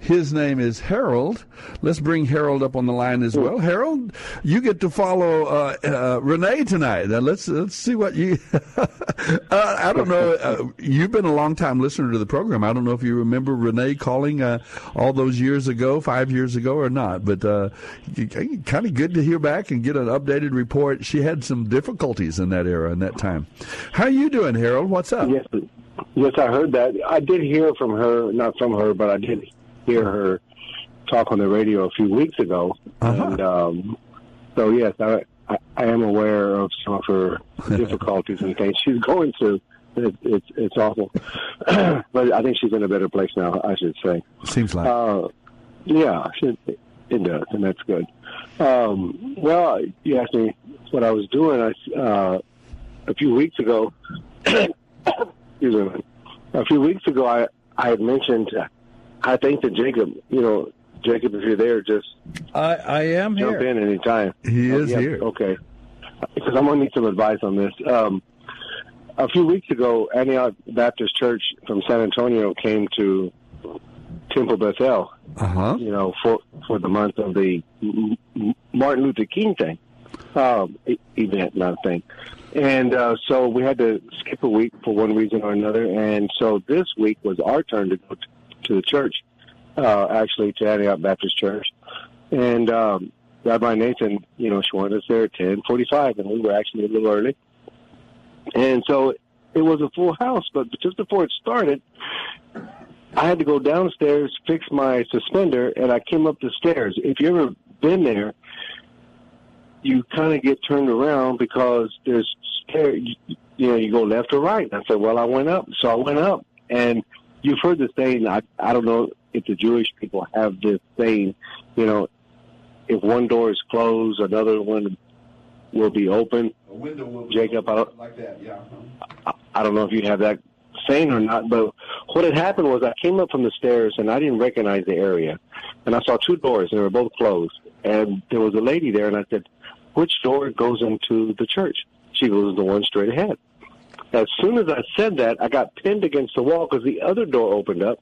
His name is Harold. Let's bring Harold up on the line as well. Harold, you get to follow uh, uh, Renee tonight. Uh, let's let's see what you. uh, I don't know. Uh, you've been a long-time listener to the program. I don't know if you remember Renee calling uh, all those years ago, five years ago, or not. But uh, kind of good to hear back and get an updated report. She had some difficulties in that era, in that time. How are you doing, Harold? What's up? Yes, yes, I heard that. I did hear from her, not from her, but I did. Hear her talk on the radio a few weeks ago, uh-huh. and um, so yes, I, I, I am aware of some of her difficulties and things she's going through. It, it's it's awful, but I think she's in a better place now. I should say. Seems like. Uh, yeah, she, it does, and that's good. Um, well, you asked me what I was doing. I uh, a few weeks ago. Excuse me. A few weeks ago, I I had mentioned. I think that Jacob, you know, Jacob, if you're there, just I, I am jump here. in any time. He oh, is yeah, here. Okay. Because I'm going to need some advice on this. Um, a few weeks ago, Antioch Baptist Church from San Antonio came to Temple Bethel, uh-huh. you know, for, for the month of the Martin Luther King thing, um, event, not thing. And uh, so we had to skip a week for one reason or another. And so this week was our turn to go to to the church, uh, actually to Antioch Baptist Church. And um, Rabbi Nathan, you know, she wanted us there at ten forty-five, and we were actually a little early. And so it was a full house, but just before it started, I had to go downstairs, fix my suspender, and I came up the stairs. If you've ever been there, you kind of get turned around because there's stairs, you, you know, you go left or right. And I said, well, I went up. So I went up, and you've heard the saying, I, I don't know if the Jewish people have this saying, you know, if one door is closed, another one will be open. A window will be Jacob, open, I don't, like that, yeah. I, I don't know if you have that saying or not, but what had happened was I came up from the stairs, and I didn't recognize the area. And I saw two doors, and they were both closed. And there was a lady there, and I said, which door goes into the church? She goes, the one straight ahead. As soon as I said that, I got pinned against the wall because the other door opened up.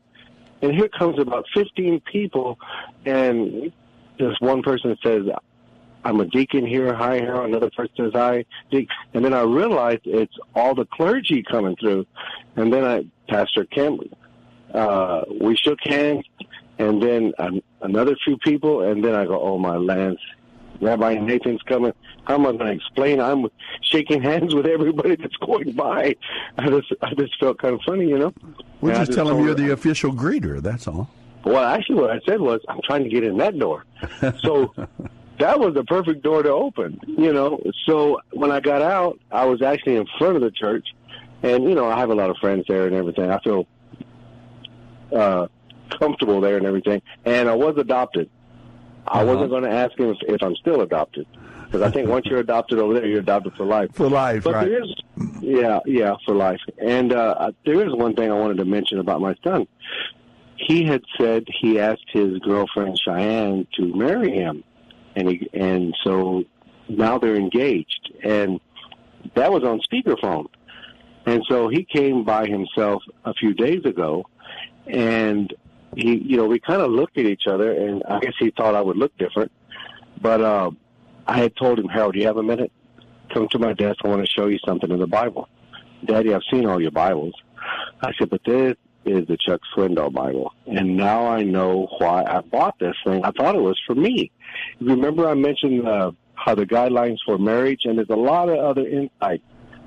And here comes about fifteen people, and this one person says, I'm a deacon here, hi, Harold. Another person says, hi, deacon. And then I realized it's all the clergy coming through. And then I, Pastor Kemp, uh, we shook hands, and then um, another few people, and then I go, oh, my lands. Rabbi Nathan's coming. How am I going to explain? I'm shaking hands with everybody that's going by. I just, I just felt kind of funny, you know. We're just, just telling you you're the official greeter, that's all. Well, actually what I said was, I'm trying to get in that door. So that was the perfect door to open, you know. So when I got out, I was actually in front of the church. And, you know, I have a lot of friends there and everything. I feel uh, comfortable there and everything. And I was adopted. Uh-huh. I wasn't going to ask him if, if I'm still adopted. Because I think once you're adopted over there, you're adopted for life. For life, but right. There is, yeah, yeah, for life. And uh, there is one thing I wanted to mention about my son. He had said he asked his girlfriend, Cheyenne, to marry him. And he, and so now they're engaged. And that was on speakerphone. And so he came by himself a few days ago, and he, you know, we kind of looked at each other, and I guess he thought I would look different. But uh, I had told him, Harold, do you have a minute? Come to my desk. I want to show you something in the Bible. Daddy, I've seen all your Bibles. I said, but this is the Chuck Swindoll Bible, and now I know why I bought this thing. I thought it was for me. Remember I mentioned uh, how the guidelines for marriage, and there's a lot of other insight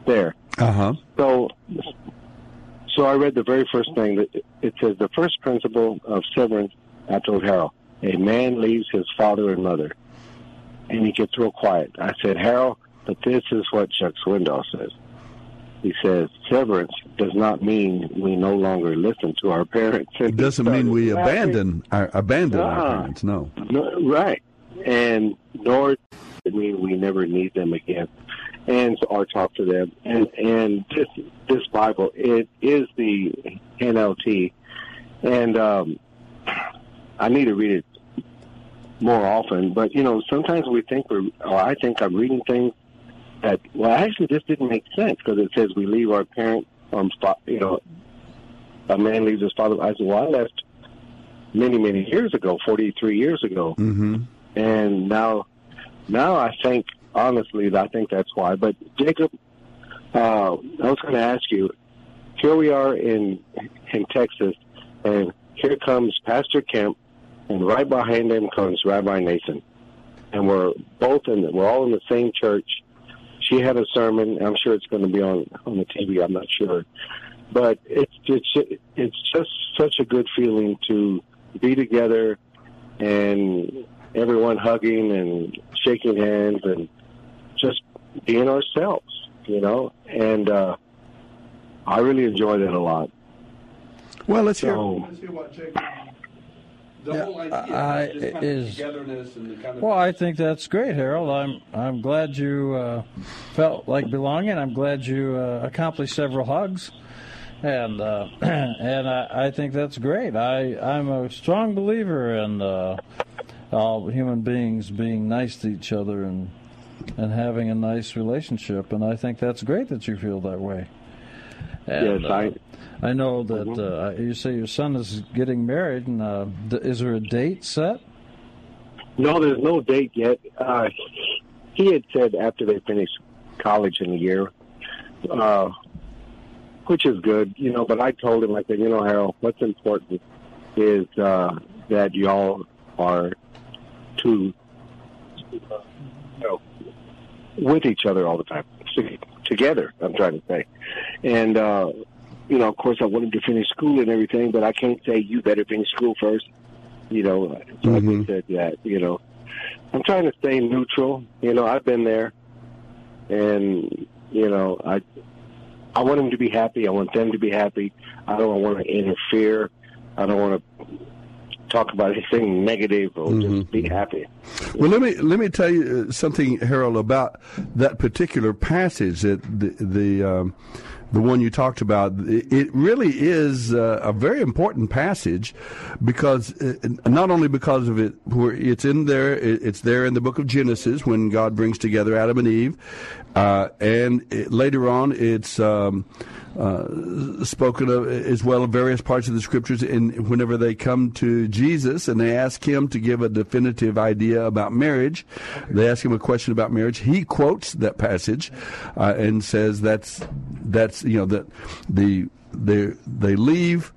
there. Uh-huh. So, so I read the very first thing. That it says the first principle of severance. I told Harold, a man leaves his father and mother, and he gets real quiet. I said, Harold, but this is what Chuck Swindoll says. He says severance does not mean we no longer listen to our parents. It doesn't mean we abandon our, abandon uh-huh. our parents. No. no, right, and nor does it mean we never need them again. And or talk to them. And and this this Bible, it is the N L T, and um, I need to read it more often. But you know, sometimes we think we're, or I think I'm reading things that, well, actually this didn't make sense because it says we leave our parent, um, you know, a man leaves his father. I said, well, I left many many years ago, forty-three years ago, mm-hmm. and now now I think. Honestly, I think that's why. But, Jacob, uh, I was going to ask you, here we are in in Texas, and here comes Pastor Kemp, and right behind him comes Rabbi Nathan. And we're both in the, we're all in the same church. She had a sermon. I'm sure it's going to be on, on the T V. I'm not sure. But it's, it's, it's just such a good feeling to be together and everyone hugging and shaking hands and just being ourselves, you know, and uh, I really enjoyed it a lot. Well, let's, so, hear, let's hear what Jacob, the yeah, whole idea I, is just kind is, of togetherness and the kind of... Well, I think that's great, Harold. I'm I'm glad you uh, felt like belonging. I'm glad you uh, accomplished several hugs, and uh, and I, I think that's great. I, I'm a strong believer in uh, all human beings being nice to each other and and having a nice relationship, and I think that's great that you feel that way. And, yes, I. Uh, I know that uh, you say your son is getting married, and uh, th- is there a date set? No, there's no date yet. Uh, he had said after they finish college in a year, uh, which is good, you know. But I told him, I said, you know, Harold, what's important is uh, that y'all are to, you know, with each other all the time, together, I'm trying to say. And, uh, you know, of course, I want him to finish school and everything, but I can't say, you better finish school first. You know, so mm-hmm. I said that, you know. I'm trying to stay neutral. You know, I've been there. And, you know, I I want him to be happy. I want them to be happy. I don't want to interfere. I don't want to talk about anything negative or mm-hmm. just be happy. Well, let me let me tell you something, Harold, about that particular passage, that the the, um, the one you talked about. It really is uh, a very important passage, because it, not only because of it, where it's in there, it, it's there in the book of Genesis when God brings together Adam and Eve, uh, and it, later on it's. Um, Uh, spoken of as well in various parts of the scriptures, and whenever they come to Jesus and they ask him to give a definitive idea about marriage, they ask him a question about marriage. He quotes that passage uh, and says that's that's you know that the they they leave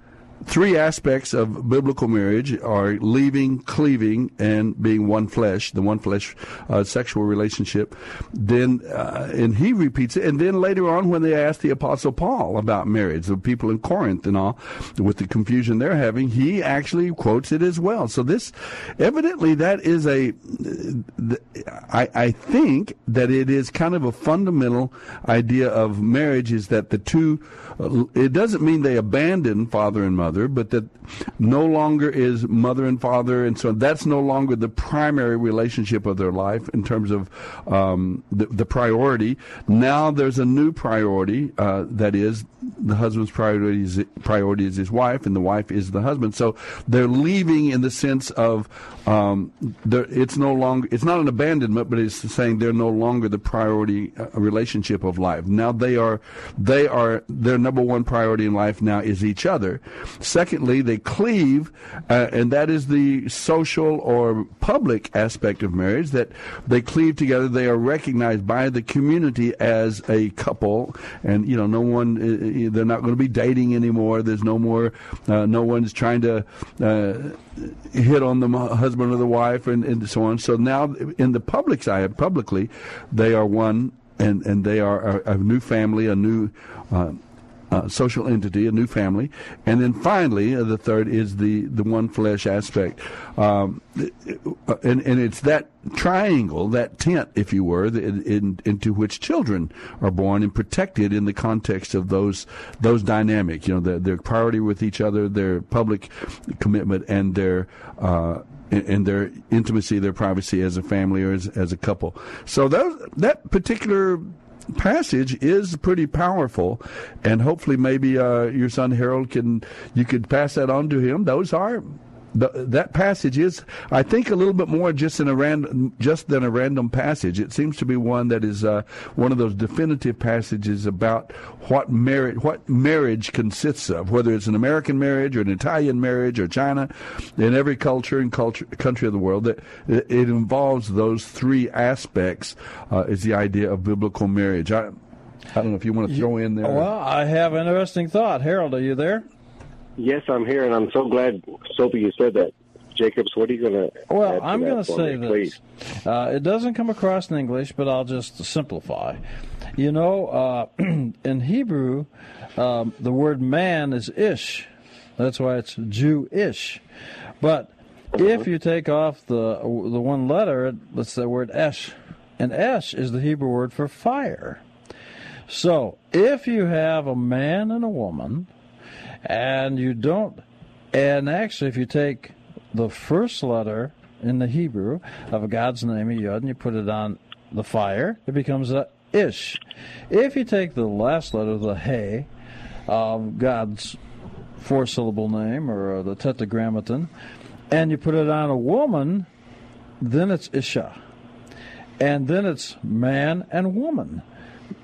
Three aspects of biblical marriage are leaving, cleaving, and being one flesh, the one flesh uh, sexual relationship. Then, uh, and he repeats it. And then later on when they asked the Apostle Paul about marriage, the people in Corinth and all, with the confusion they're having, he actually quotes it as well. So this, evidently that is a, I, I think that it is kind of a fundamental idea of marriage is that the two, it doesn't mean they abandon father and mother. Mother, but that no longer is mother and father, and so that's no longer the primary relationship of their life in terms of um, the, the priority. Now there's a new priority, uh, that is the husband's priority is, priority is his wife, and the wife is the husband. So they're leaving in the sense of um, it's no longer it's not an abandonment, but it's saying they're no longer the priority relationship of life. Now they are they are their number one priority in life now is each other. Secondly, they cleave, uh, and that is the social or public aspect of marriage, that they cleave together. They are recognized by the community as a couple, and, you know, no one, they're not going to be dating anymore. There's no more, uh, no one's trying to uh, hit on the husband or the wife and, and so on. So now in the public's eye, publicly, they are one, and, and they are a, a new family, a new uh Uh, social entity, a new family. And then finally, uh, the third is the, the one flesh aspect. Um, and, and it's that triangle, that tent, if you were, the, in, into which children are born and protected in the context of those those dynamic. You know, their, their priority with each other, their public commitment, and their uh, and their intimacy, their privacy as a family or as, as a couple. So those, that particular passage is pretty powerful, and hopefully maybe uh, your son Harold can you could pass that on to him. Those are the, that passage is, I think, a little bit more just in a random just than a random passage. It seems to be one that is uh, one of those definitive passages about what marriage what marriage consists of, whether it's an American marriage or an Italian marriage or China, in every culture and culture country of the world, that it involves those three aspects. Uh, is the idea of biblical marriage. I, I don't know if you want to throw in there. Well, I have an interesting thought. Harold, are you there? Yes, I'm here, and I'm so glad, Soapy, you said that. Jacobs, what are you going to Well, I'm going to say this. Uh, it doesn't come across in English, but I'll just simplify. You know, uh, in Hebrew, um, the word man is ish. That's why it's Jew-ish. But uh-huh. if you take off the the one letter, it's the word esh. And esh is the Hebrew word for fire. So if you have a man and a woman, and you don't, and actually if you take the first letter in the Hebrew of God's name, Yod, and you put it on the fire, it becomes a ish. If you take the last letter, the He, of God's four-syllable name, or the tetragrammaton, and you put it on a woman, then it's Isha. And then it's man and woman.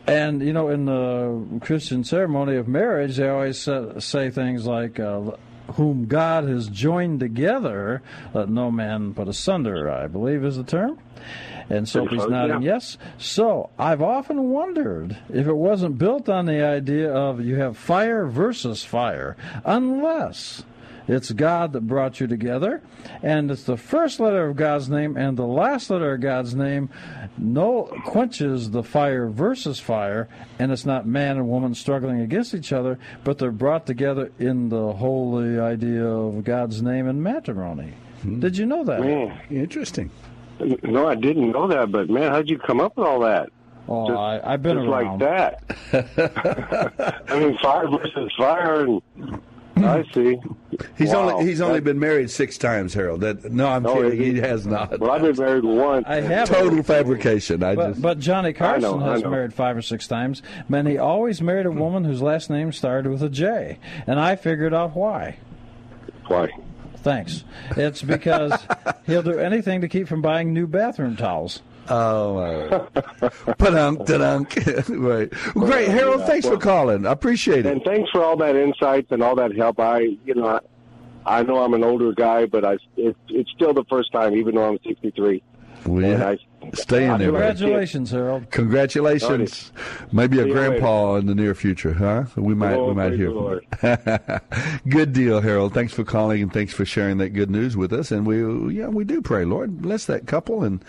And, you know, in the Christian ceremony of marriage, they always say things like, uh, whom God has joined together, let no man put asunder, I believe is the term. And Sophie's nodding yes. So I've often wondered if it wasn't built on the idea of you have fire versus fire, unless it's God that brought you together, and it's the first letter of God's name and the last letter of God's name no quenches the fire versus fire, and it's not man and woman struggling against each other, but they're brought together in the holy idea of God's name and matrimony. Hmm. Did you know that? Man. Interesting. No, I didn't know that, but man, how'd you come up with all that? Oh, just, I, I've been just around. Like that. I mean, fire versus fire, and I see. He's wow. only he's only that, been married six times, Harold. That, no, I'm no, kidding. He has not. Well, I've been married once. I have total fabrication. I but, just, but Johnny Carson I know, has married five or six times, man. He always married a woman whose last name started with a J, and I figured out why. Why? Thanks. It's because he'll do anything to keep from buying new bathroom towels. Oh, my word. Pa-dunk, da-dunk. Right. Great, Harold, thanks for calling. I appreciate it. And thanks for all that insights and all that help. I, you know, I, I know I'm an older guy, but I, it, it's still the first time, even though I'm sixty-three. Well, yeah. And I Stay in there. Congratulations, Harold. Congratulations. Maybe a grandpa in the near future, huh? We might we might hear from you. Good deal, Harold. Thanks for calling and thanks for sharing that good news with us. And we yeah, we do pray, Lord. Bless that couple and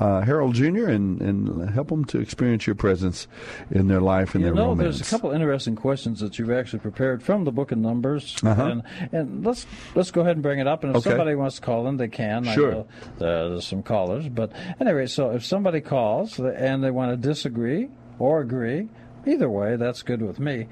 uh, Harold Junior and, and help them to experience your presence in their life and you their know, romance. There's a couple interesting questions that you've actually prepared from the book of Numbers. Uh-huh. And, and let's let's go ahead and bring it up. And if okay. somebody wants to call in, they can. Sure. I know, uh, there's some callers. But anyway, so if somebody calls and they want to disagree or agree, either way, that's good with me.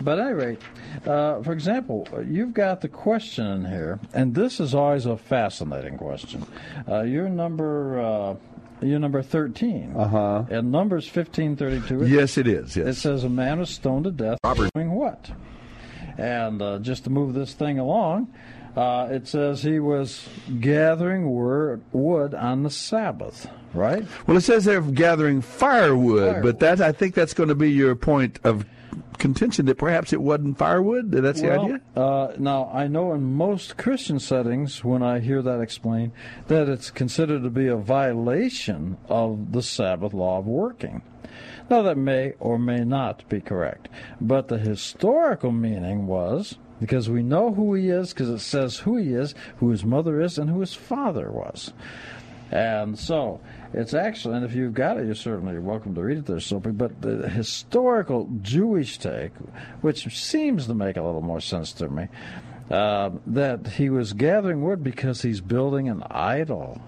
But at any rate, uh, for example, you've got the question in here, and this is always a fascinating question. Uh, you're number uh, you're number thirteen. Uh-huh. And Numbers fifteen thirty-two. Yes, it is. Yes. It says a man was stoned to death. Robert. Doing what? And uh, just to move this thing along, Uh, it says he was gathering word, wood on the Sabbath, right? Well, it says they're gathering firewood, firewood. But that I think that's going to be your point of contention, that perhaps it wasn't firewood? That's well, the idea? Uh, now, I know in most Christian settings, when I hear that explained, that it's considered to be a violation of the Sabbath law of working. Now, that may or may not be correct, but the historical meaning was, because we know who he is, because it says who he is, who his mother is, and who his father was. And so, it's actually, and if you've got it, you're certainly welcome to read it there, Soapy, but the historical Jewish take, which seems to make a little more sense to me, uh, that he was gathering wood because he's building an idol.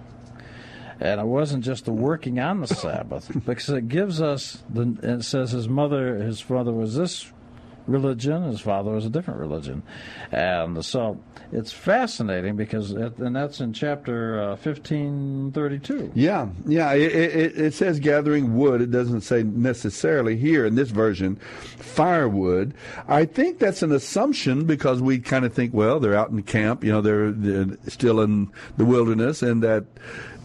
And it wasn't just the working on the Sabbath, because it gives us, the, and it says his mother, his father was this religion, his father was a different religion. And so it's fascinating because, it, and that's in chapter uh, fifteen thirty-two. Yeah, yeah, it, it, it says gathering wood. It doesn't say necessarily here in this version, firewood. I think that's an assumption because we kind of think, well, they're out in camp, you know, they're, they're still in the wilderness, and that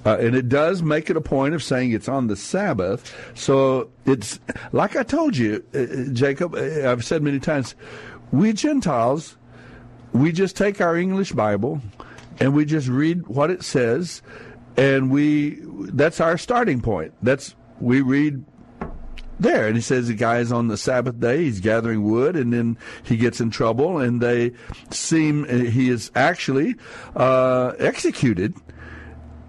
Uh, and it does make it a point of saying it's on the Sabbath. So it's, like I told you, uh, Jacob, uh, I've said many times, we Gentiles, we just take our English Bible and we just read what it says, and we that's our starting point. That's we read there. And he says the guy's on the Sabbath day, he's gathering wood, and then he gets in trouble, and they seem, he is actually uh, executed.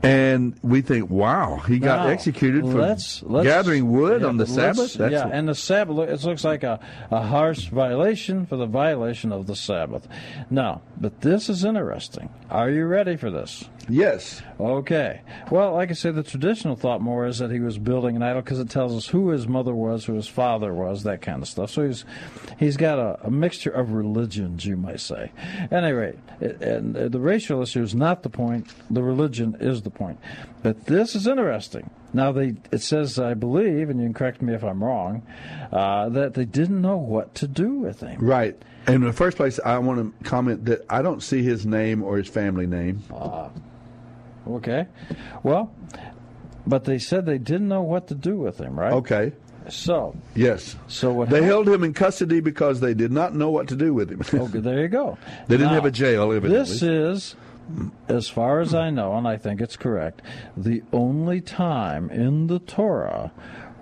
And we think, wow, he got now, executed for let's, let's, gathering wood yeah, on the Sabbath? That's yeah, it. And the Sabbath, it looks like a, a harsh violation for the violation of the Sabbath. Now, but this is interesting. Are you ready for this? Yes. Okay. Well, like I said, the traditional thought more is that he was building an idol because it tells us who his mother was, who his father was, that kind of stuff. So he's he's got a, a mixture of religions, you might say. Anyway, it, and the racial issue is not the point. The religion is the point. But this is interesting. Now, they it says, I believe, and you can correct me if I'm wrong, uh, that they didn't know what to do with him. Right. And in the first place, I want to comment that I don't see his name or his family name. Uh, Okay. Well, but they said they didn't know what to do with him, right? Okay. So. Yes. So what They happened? held him in custody because they did not know what to do with him. Okay, there you go. They didn't now, have a jail, evidently. This is, as far as I know, and I think it's correct, the only time in the Torah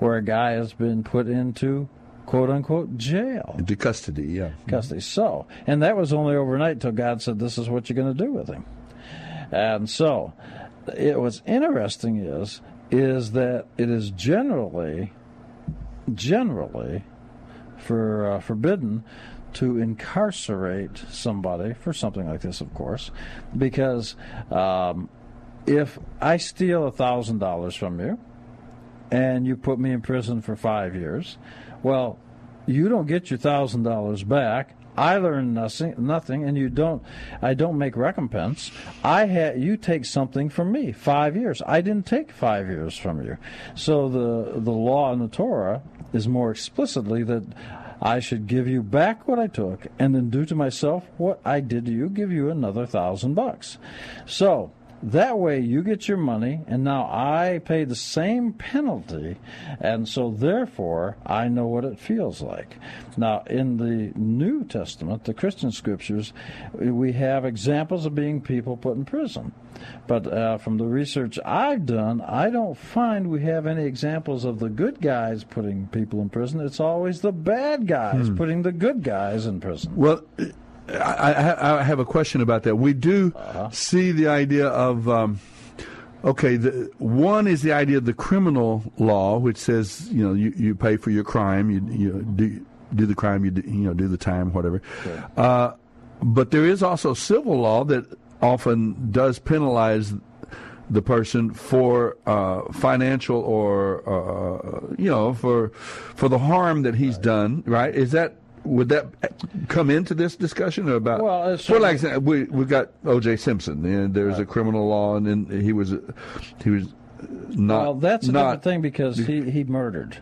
where a guy has been put into quote-unquote jail. Into custody, yeah. Custody. So, and that was only overnight until God said, this is what you're going to do with him. And so, it, what's interesting is, is that it is generally, generally, for uh, forbidden to incarcerate somebody for something like this, of course, because um, if I steal a thousand dollars from you and you put me in prison for five years, well, you don't get your thousand dollars back. I learn nothing, nothing, and you don't. I don't make recompense. I had you take something from me. Five years. I didn't take five years from you. So the the law in the Torah is more explicitly that I should give you back what I took, and then do to myself what I did to you. Give you another thousand bucks. So That way you get your money, and now I pay the same penalty, and so therefore I know what it feels like. Now, in the New Testament, the Christian scriptures, we have examples of being people put in prison. But uh, from the research I've done, I don't find we have any examples of the good guys putting people in prison. It's always the bad guys hmm. putting the good guys in prison. Well, I, I have a question about that. We do uh-huh. see the idea of, um, okay, the, one is the idea of the criminal law, which says, you know, you, you pay for your crime, you, you do do the crime, you do, you know, do the time, whatever. Okay. Uh, but there is also civil law that often does penalize the person for uh, financial or, uh, you know, for for the harm that he's right. done, right? Is that... Would that come into this discussion or about? Well, it's well like we we've got O J Simpson. And there's right. a criminal law, and then he was he was not. Well, that's a not, different thing because he, he murdered.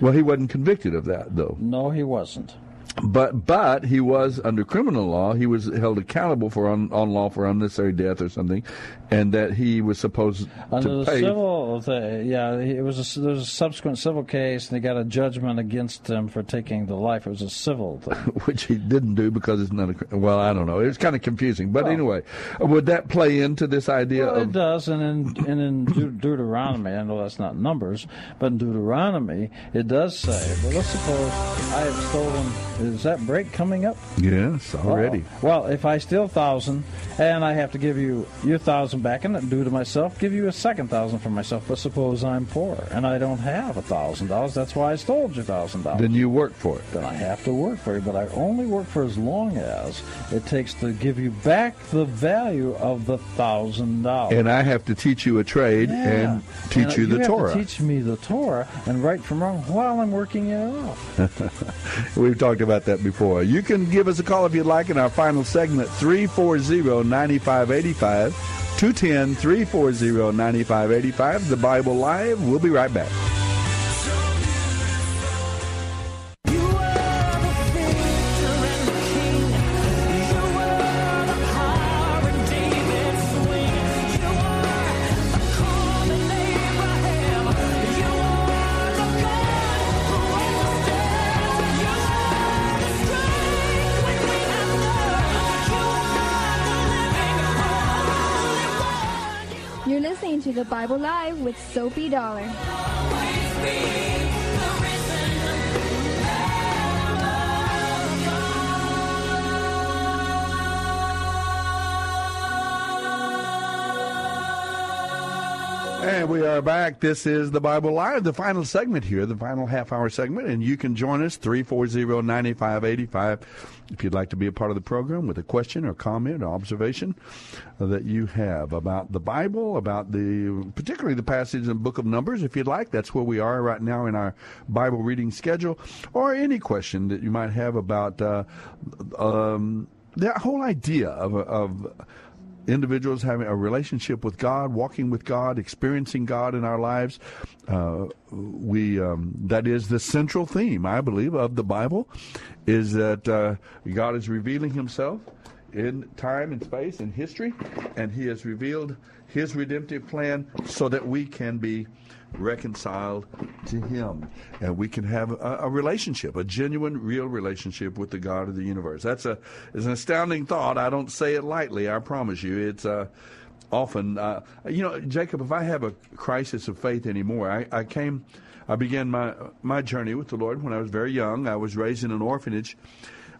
Well, he wasn't convicted of that though. No, he wasn't. But but he was under criminal law. He was held accountable for un, unlawful, unnecessary death or something, and that he was supposed under to the pay. Civil, th- yeah, it was a, there was a subsequent civil case, and they got a judgment against him for taking the life. It was a civil thing, which he didn't do because it's not a. Well, I don't know. It's kind of confusing, but well, anyway, would that play into this idea? Well, of... It does, and in and in De- Deuteronomy, I know that's not Numbers, but in Deuteronomy it does say. Well, let's suppose I have stolen. Is that break coming up? Yes, already. Oh. Well, if I steal a thousand and I have to give you your a thousand back and do to myself, give you a second a thousand for myself. But suppose I'm poor and I don't have a thousand dollars. That's why I stole your a thousand dollars. Then you work for it. Then I have to work for it. But I only work for as long as it takes to give you back the value of the a thousand dollars. And I have to teach you a trade yeah. and teach and you, you the Torah. You have to teach me the Torah and right from wrong while I'm working it off. We've talked about that before. You can give us a call if you'd like in our final segment, three four zero, nine five eight five, two one zero, three four zero, nine five eight five, The Bible Live. We'll be right back. To The Bible Live with Soapy Dollar. And we are back. This is The Bible Live, the final segment here, the final half-hour segment, and you can join us, three four zero, nine five eight five, if you'd like to be a part of the program with a question or comment or observation that you have about the Bible, about the particularly the passage in the book of Numbers, if you'd like. That's where we are right now in our Bible reading schedule, or any question that you might have about uh, um, that whole idea of... of individuals having a relationship with God, walking with God, experiencing God in our lives. Uh, we um, that is the central theme, I believe, of the Bible, is that uh, God is revealing himself in time and space and history, and he has revealed his redemptive plan so that we can be reconciled to him, and we can have a, a relationship, a genuine, real relationship with the God of the universe. That's a is an astounding thought. I don't say it lightly. I promise you, it's uh, often. Uh, you know, Jacob, if I have a crisis of faith anymore, I, I came, I began my my journey with the Lord when I was very young. I was raised in an orphanage.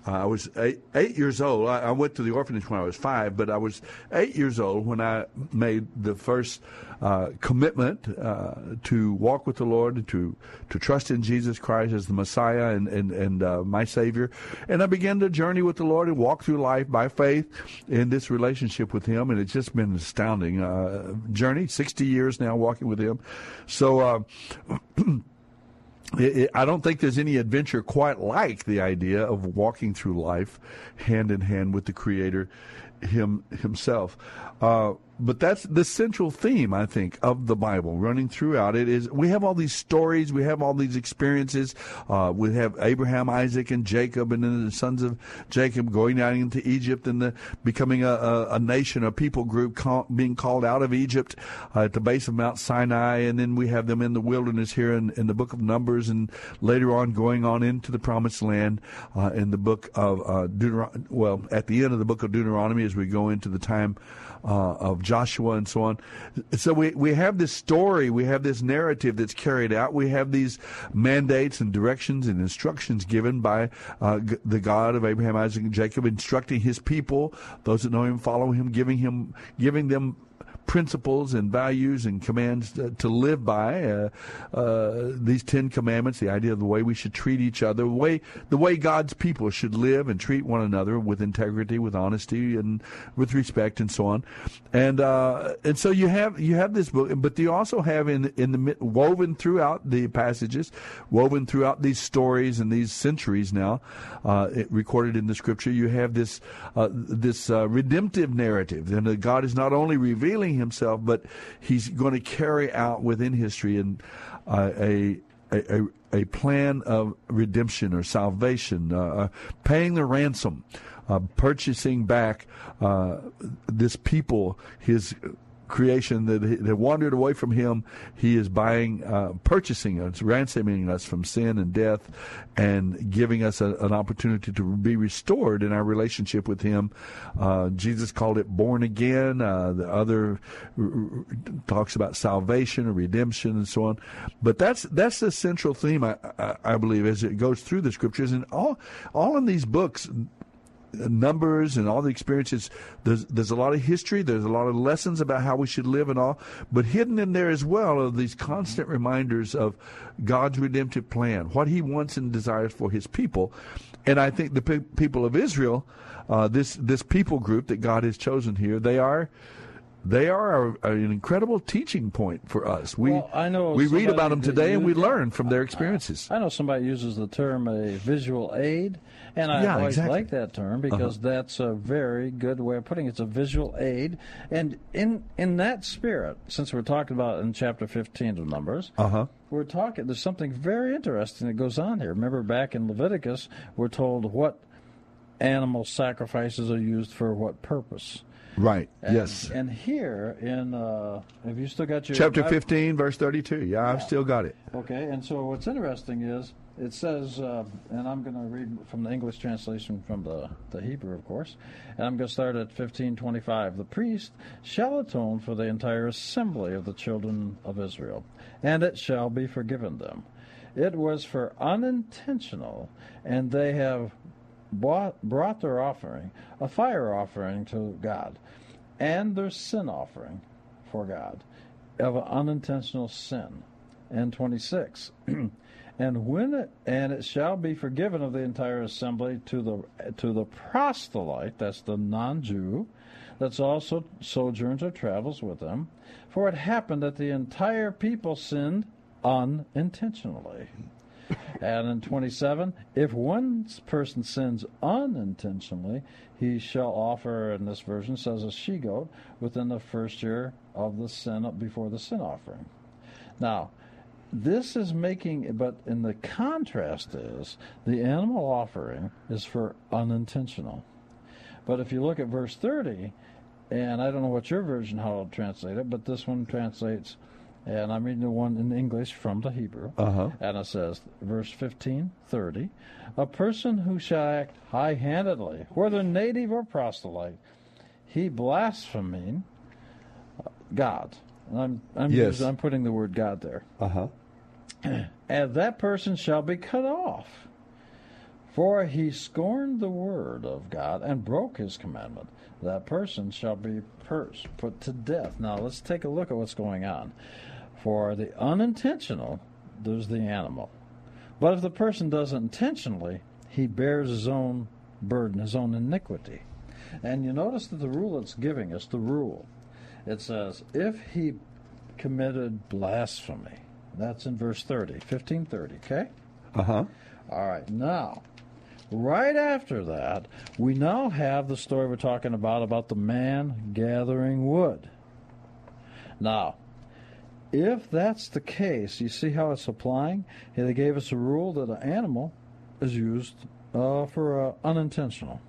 Uh, I was eight, eight years old. I, I went to the orphanage when I was five, but I was eight years old when I made the first uh, commitment uh, to walk with the Lord, to to trust in Jesus Christ as the Messiah and and, and uh, my Savior. And I began to journey with the Lord and walk through life by faith in this relationship with him, and it's just been an astounding uh, journey, sixty years now walking with him. So... Uh, It, it, I don't think there's any adventure quite like the idea of walking through life hand in hand with the Creator him, himself. Uh, But that's the central theme, I think, of the Bible running throughout it is we have all these stories, we have all these experiences. Uh, we have Abraham, Isaac, and Jacob, and then the sons of Jacob going down into Egypt and the, becoming a, a, a nation, a people group call, being called out of Egypt uh, at the base of Mount Sinai. And then we have them in the wilderness here in, in the book of Numbers, and later on going on into the Promised Land uh, in the book of uh, Deuteronomy. Well, at the end of the book of Deuteronomy as we go into the time Uh, of Joshua and so on. So we, we have this story, we have this narrative that's carried out, we have these mandates and directions and instructions given by uh, g- the God of Abraham, Isaac, and Jacob, instructing his people, those that know him, follow him, giving him, giving them principles and values and commands to, to live by. Uh, uh, these Ten Commandments, the idea of the way we should treat each other, the way the way God's people should live and treat one another with integrity, with honesty, and with respect, and so on. And uh, and so you have you have this book, but you also have in in the woven throughout the passages, woven throughout these stories and these centuries now, uh, it, recorded in the Scripture. You have this uh, this uh, redemptive narrative, and God is not only revealing himself, but he's going to carry out within history and uh, a, a a plan of redemption or salvation, uh, paying the ransom, uh, purchasing back uh, this people, his creation that, that wandered away from him. He is buying, uh, purchasing us, ransoming us from sin and death, and giving us a, an opportunity to be restored in our relationship with him. Uh, Jesus called it born again. Uh, the other r- r- talks about salvation or redemption and so on. But that's that's the central theme, I, I, I believe, as it goes through the Scriptures. And all all in these books, Numbers and all the experiences, there's, there's a lot of history, there's a lot of lessons about how we should live and all, but hidden in there as well are these constant reminders of God's redemptive plan, what he wants and desires for his people. And I think the pe- people of Israel, uh, this this people group that God has chosen here, they are they are a, an incredible teaching point for us. We well, I know we read about them today, and we learn from their experiences. I, I know somebody uses the term a visual aid. And I yeah, always exactly. like that term because uh-huh. that's a very good way of putting it. It's a visual aid. And in in that spirit, since we're talking about in chapter fifteen of Numbers, uh-huh. we're talking. There's something very interesting that goes on here. Remember back in Leviticus, we're told what animal sacrifices are used for what purpose. Right, and, yes. And here in, uh, have you still got your... Chapter Bible? fifteen, verse thirty-two. Yeah, yeah, I've still got it. Okay, and so what's interesting is, it says, uh, and I'm going to read from the English translation from the, the Hebrew, of course, and I'm going to start at fifteen twenty-five. The priest shall atone for the entire assembly of the children of Israel, and it shall be forgiven them. It was for unintentional, and they have bought, brought their offering, a fire offering to God, and their sin offering for God, of an unintentional sin. And twenty-six. And when it, and it shall be forgiven of the entire assembly to the to the proselyte, that's the non-Jew, that's also sojourns or travels with them, for it happened that the entire people sinned unintentionally. And in twenty-seven, if one person sins unintentionally, he shall offer, in this version says, a she-goat within the first year of the sin before the sin offering. Now, this is making, but in the contrast is, the animal offering is for unintentional. But if you look at verse thirty, and I don't know what your version, how it'll translate it, but this one translates, and I'm reading the one in English from the Hebrew, uh-huh. and it says, verse fifteen thirty, a person who shall act high-handedly, whether native or proselyte, he blaspheming God. I'm I'm, yes. using, I'm putting the word God there. Uh-huh. And that person shall be cut off, for he scorned the word of God and broke his commandment. That person shall be pers- put to death. Now let's take a look at what's going on. For the unintentional, there's the animal. But if the person does it intentionally, he bears his own burden, his own iniquity. And you notice that the rule it's giving us, the rule, it says, if he committed blasphemy, that's in verse thirty, fifteen thirty, okay? Uh-huh. All right, now, right after that, we now have the story we're talking about, about the man gathering wood. Now, if that's the case, you see how it's applying? They gave us a rule that an animal is used uh, for uh, unintentional.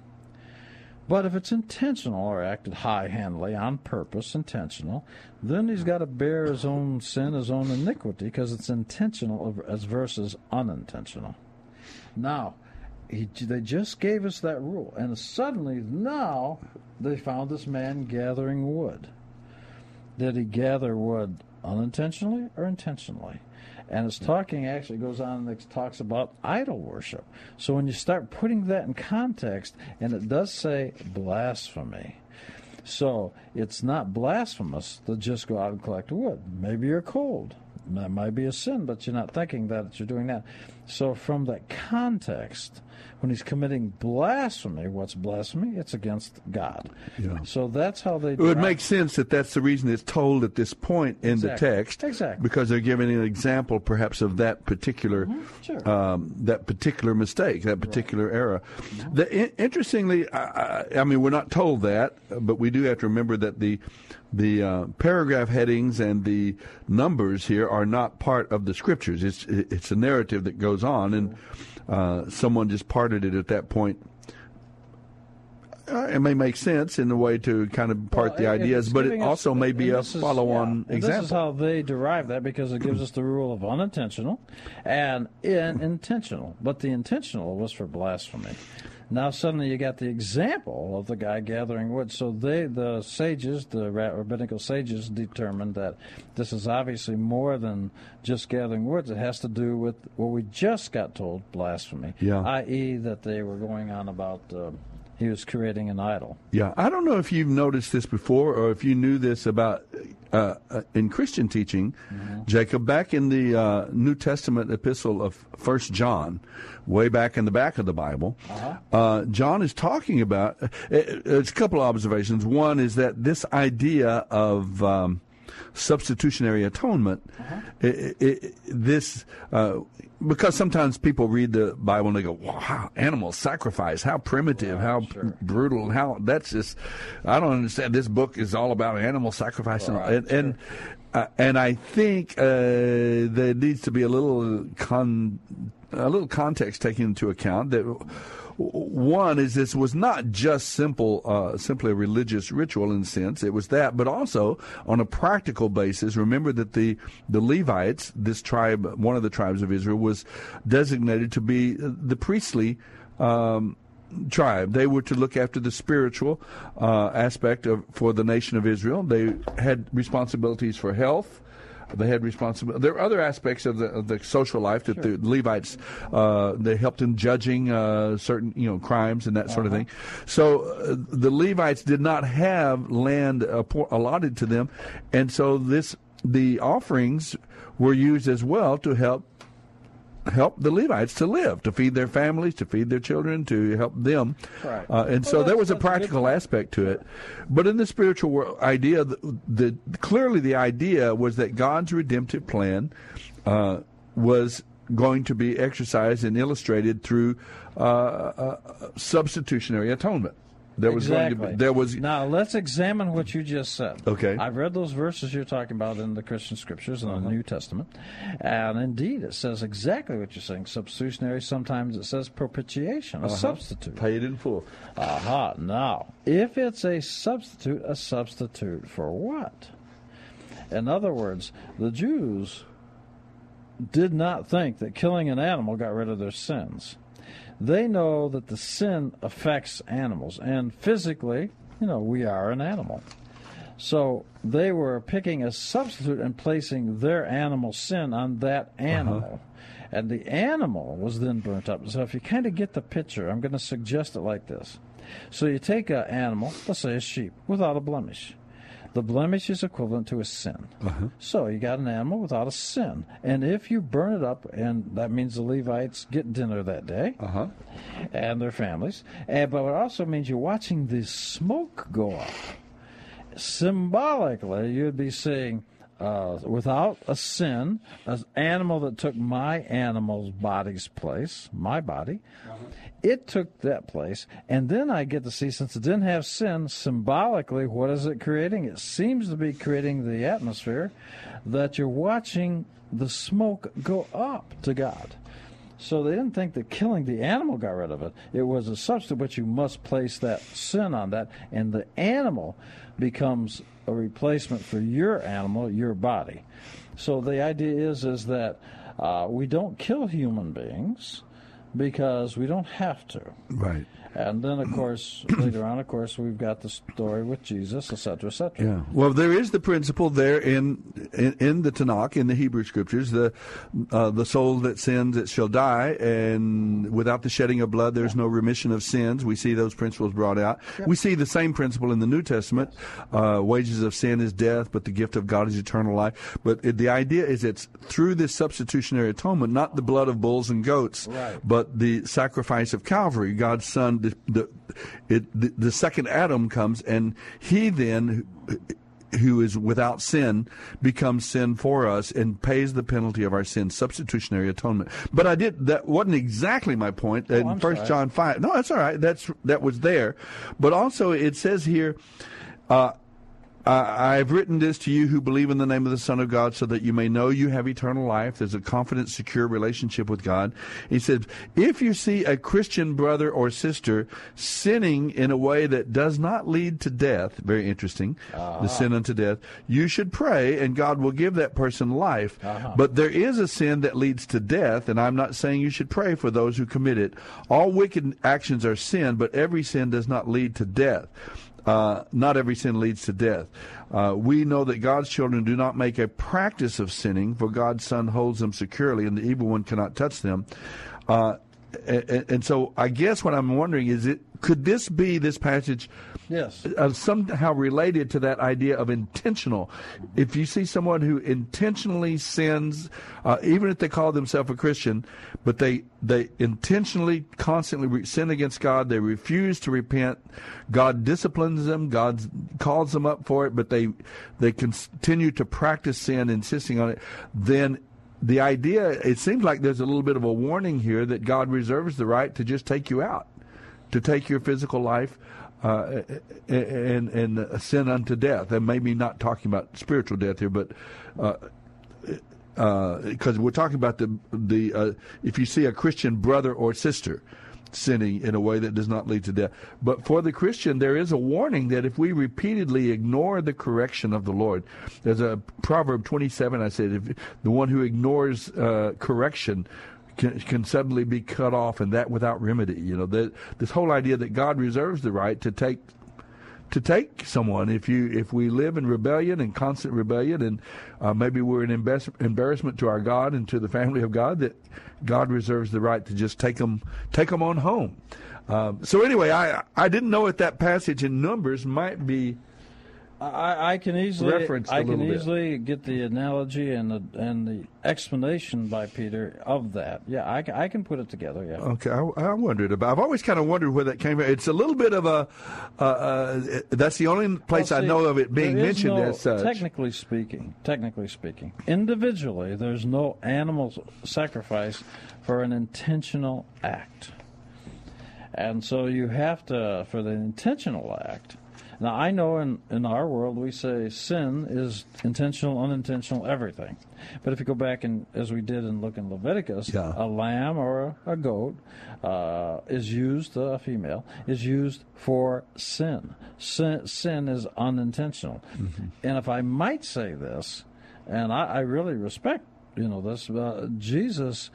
But if it's intentional or acted high-handedly, on purpose, intentional, then he's got to bear his own sin, his own iniquity, because it's intentional as versus unintentional. Now, he, they just gave us that rule, and suddenly now they found this man gathering wood. Did he gather wood unintentionally or intentionally? And it's talking, actually goes on and it talks about idol worship. So when you start putting that in context, and it does say blasphemy. So it's not blasphemous to just go out and collect wood. Maybe you're cold. That might be a sin, but you're not thinking that you're doing that. So from that context, when he's committing blasphemy, what's blasphemy? It's against God. Yeah. So that's how they do it. It would make sense that that's the reason it's told at this point in exactly. the text. Exactly. Because they're giving an example, perhaps, of that particular mm-hmm. sure. um, that particular mistake, that particular right. error. Mm-hmm. The, in, interestingly, I, I, I mean, we're not told that, but we do have to remember that the the uh, paragraph headings and the numbers here are not part of the Scriptures. It's it's a narrative that goes on, and uh, someone just parted it at that point. Uh, it may make sense in a way to kind of part well, the ideas, but it also us, may be a follow-on yeah, example. This is how they derive that, because it gives us the rule of unintentional and in, intentional. But the intentional was for blasphemy. Now suddenly you got the example of the guy gathering wood. So they, the sages, the rabbinical sages, determined that this is obviously more than just gathering wood. It has to do with what we just got told, blasphemy, yeah. that is that they were going on about uh, he was creating an idol. Yeah, I don't know if you've noticed this before or if you knew this about uh, uh, in Christian teaching, mm-hmm. Jacob, back in the uh, New Testament epistle of First John, way back in the back of the Bible, uh-huh. uh, John is talking about, uh, it, it's a couple of observations. One is that this idea of um, substitutionary atonement, uh-huh. it, it, it, this... Uh, Because sometimes people read the Bible and they go, wow, animal sacrifice, how primitive, wow, how sure. brutal, how that's just, I don't understand. This book is all about animal sacrifice. All right, and sure. and, uh, and I think uh, there needs to be a little con, a little context taken into account. That one is this was not just simple, uh, simply a religious ritual in a sense. It was that, but also on a practical basis. Remember that the the Levites, this tribe, one of the tribes of Israel, was designated to be the priestly um, tribe. They were to look after the spiritual uh, aspect of for the nation of Israel. They had responsibilities for health. They had responsibility. There are other aspects of the, of the social life that sure. the Levites uh, they helped in judging uh, certain you know crimes and that uh-huh. sort of thing. So uh, the Levites did not have land allotted to them, and so this the offerings were used as well to help help the Levites to live, to feed their families, to feed their children, to help them. Right. Uh, and well, so there was a practical aspect to it. But in the spiritual world idea, the, the, clearly the idea was that God's redemptive plan uh, was going to be exercised and illustrated through uh, uh, substitutionary atonement. There was exactly. going to be, there was... Now, let's examine what you just said. Okay. I've read those verses you're talking about in the Christian Scriptures in uh-huh. the New Testament, and indeed it says exactly what you're saying. Substitutionary, sometimes it says propitiation, a uh-huh. substitute. Paid in full. Aha. Uh-huh. Now, if it's a substitute, a substitute for what? In other words, the Jews did not think that killing an animal got rid of their sins. They know that the sin affects animals, and physically, you know, we are an animal. So they were picking a substitute and placing their animal sin on that animal. Uh-huh. And the animal was then burnt up. So if you kind of get the picture, I'm going to suggest it like this. So you take an animal, let's say a sheep, without a blemish. The blemish is equivalent to a sin. Uh-huh. So you got an animal without a sin. And if you burn it up, and that means the Levites get dinner that day uh-huh. and their families, and, but it also means you're watching the smoke go up. Symbolically, you'd be saying, uh, without a sin, an animal that took my animal's body's place, my body, uh-huh. it took that place. And then I get to see, since it didn't have sin, symbolically, what is it creating? It seems to be creating the atmosphere that you're watching the smoke go up to God. So they didn't think that killing the animal got rid of it. It was a substitute, but you must place that sin on that, and the animal becomes a replacement for your animal, your body. So the idea is is that uh, we don't kill human beings because we don't have to. Right. And then, of course, later on, of course, we've got the story with Jesus, et cetera, et cetera. Yeah. Well, there is the principle there in in, in the Tanakh, in the Hebrew Scriptures, the uh, the soul that sins, it shall die, and without the shedding of blood, there's yeah. no remission of sins. We see those principles brought out. Yeah. We see the same principle in the New Testament. Uh, wages of sin is death, but the gift of God is eternal life. But it, the idea is it's through this substitutionary atonement, not the blood of bulls and goats, right. but the sacrifice of Calvary, God's Son. The, the, it, the, the second Adam comes, and he then, who is without sin, becomes sin for us and pays the penalty of our sin, substitutionary atonement. But I did that wasn't exactly my point. Oh, in First John five, no, that's all right. That's that was there, but also it says here. Uh, I have written this to you who believe in the name of the Son of God so that you may know you have eternal life. There's a confident, secure relationship with God. He said, if you see a Christian brother or sister sinning in a way that does not lead to death, very interesting, uh-huh. the sin unto death, you should pray and God will give that person life. Uh-huh. But there is a sin that leads to death, and I'm not saying you should pray for those who commit it. All wicked actions are sin, but every sin does not lead to death. Uh, not every sin leads to death. Uh, we know that God's children do not make a practice of sinning, for God's Son holds them securely, and the evil one cannot touch them. Uh, and, and so I guess what I'm wondering is, it, could this be, this passage, yes. uh, somehow related to that idea of intentional? If you see someone who intentionally sins, uh, even if they call themselves a Christian, but they, they intentionally, constantly re- sin against God, they refuse to repent, God disciplines them, God calls them up for it, but they they continue to practice sin, insisting on it, then the idea, it seems like there's a little bit of a warning here that God reserves the right to just take you out, to take your physical life uh, and and sin unto death. And maybe not talking about spiritual death here, but uh, uh, because we're talking about the the uh, if you see a Christian brother or sister sinning in a way that does not lead to death. But for the Christian, there is a warning that if we repeatedly ignore the correction of the Lord, there's a Proverb twenty-seven. I said, if the one who ignores uh, correction Can, can suddenly be cut off, and that without remedy. You know, that this whole idea that God reserves the right to take to take someone if you if we live in rebellion and constant rebellion, and uh, maybe we're an embarrass- embarrassment to our God and to the family of God, that God reserves the right to just take them take them on home. Um, so anyway, I I didn't know if that passage in Numbers might be. I, I can easily reference I can easily bit. get the analogy and the and the explanation by Peter of that. Yeah, I, I can put it together. Yeah. Okay, I, I wondered about. I've always kind of wondered where that came from. It's a little bit of a. Uh, uh, that's the only place well, see, I know of it being mentioned no, as such. Technically speaking, technically speaking, individually, there's no animal sacrifice for an intentional act, and so you have to for the intentional act. Now, I know in, in our world we say sin is intentional, unintentional, everything. But if you go back, and as we did and look in Leviticus, yeah. a lamb or a, a goat uh, is used, a female, is used for sin. Sin, sin is unintentional. Mm-hmm. And if I might say this, and I, I really respect, you know, this, uh, Jesus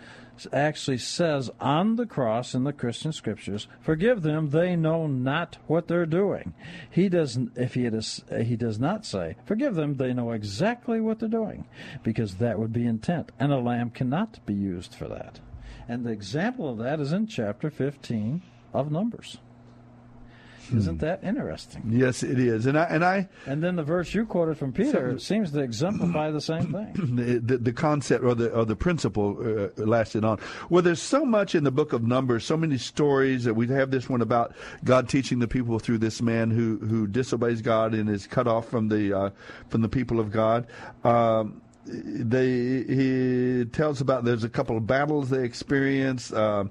actually says on the cross in the Christian scriptures, "Forgive them; they know not what they're doing." He doesn't. If he does, he does not say, "Forgive them; they know exactly what they're doing," because that would be intent, and a lamb cannot be used for that. And the example of that is in chapter fifteen of Numbers. Isn't that interesting? Yes, it is. And I and I and then the verse you quoted from Peter so, seems to exemplify the same thing. The, the, the concept or the or the principle uh, lasted on. Well, there's so much in the book of Numbers, so many stories that we have. This one about God teaching the people through this man who, who disobeys God and is cut off from the uh, from the people of God. Um, They, he tells about there's a couple of battles they experience. Uh,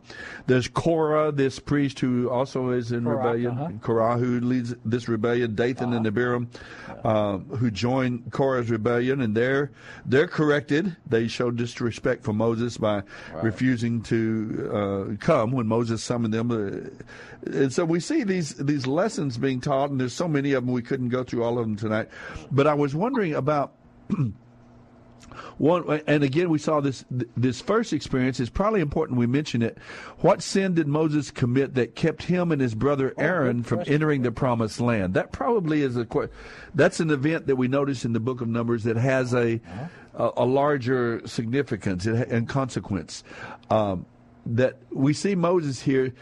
there's Korah, this priest who also is in Korah, rebellion. Uh-huh. Korah, who leads this rebellion. Dathan uh-huh. and Abiram, uh, who join Korah's rebellion, and they're they're corrected. They show disrespect for Moses by right. refusing to uh, come when Moses summoned them. And so we see these these lessons being taught, and there's so many of them we couldn't go through all of them tonight. But I was wondering about. One, and again, we saw this this first experience. It's probably important we mention it. What sin did Moses commit that kept him and his brother Aaron oh, from entering the promised land? That probably is a that's an event that we notice in the book of Numbers that has a a, a larger significance and consequence. Um, that we see Moses here.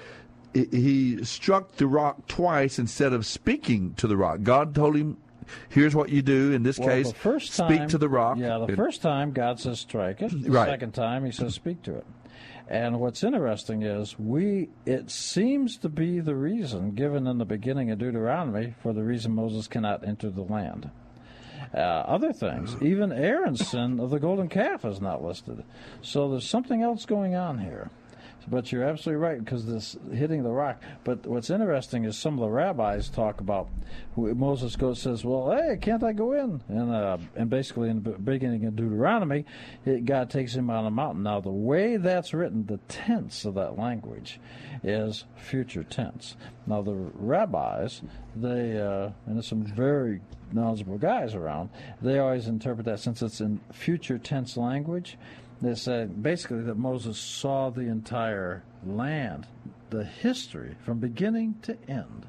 He struck the rock twice instead of speaking to the rock. God told him, here's what you do in this well, case. The first time, speak to the rock. Yeah, the first time God says strike it. The right. second time he says speak to it. And what's interesting is we it seems to be the reason given in the beginning of Deuteronomy for the reason Moses cannot enter the land. Uh, other things, even Aaron's sin of the golden calf is not listed. So there's something else going on here. But you're absolutely right, because this hitting the rock. But what's interesting is some of the rabbis talk about Moses goes says, "Well, hey, can't I go in?" And uh, and basically in the beginning of Deuteronomy, it, God takes him on a mountain. Now the way that's written, the tense of that language is future tense. Now the rabbis, they uh, and there's some very knowledgeable guys around. They always interpret that since it's in future tense language. They said basically that Moses saw the entire land, the history from beginning to end.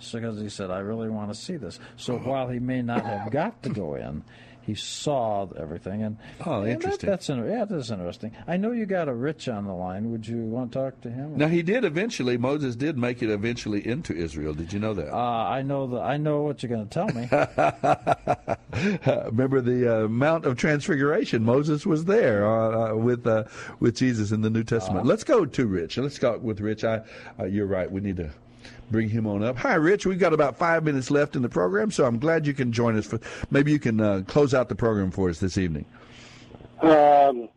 So because he said, I really want to see this. So while he may not have got to go in, he saw everything. And, oh, and interesting. That, that's inter- yeah, that is interesting. I know you got a Rich on the line. Would you want to talk to him? Now, he did eventually. Moses did make it eventually into Israel. Did you know that? Uh, I know the, I know what you're going to tell me. Remember the uh, Mount of Transfiguration. Moses was there uh, with uh, with Jesus in the New Testament. Uh-huh. Let's go to Rich. Let's go with Rich. I, uh, you're right. We need to bring him on up. Hi, Rich. We've got about five minutes left in the program, so I'm glad you can join us. For maybe you can uh, close out the program for us this evening. Um,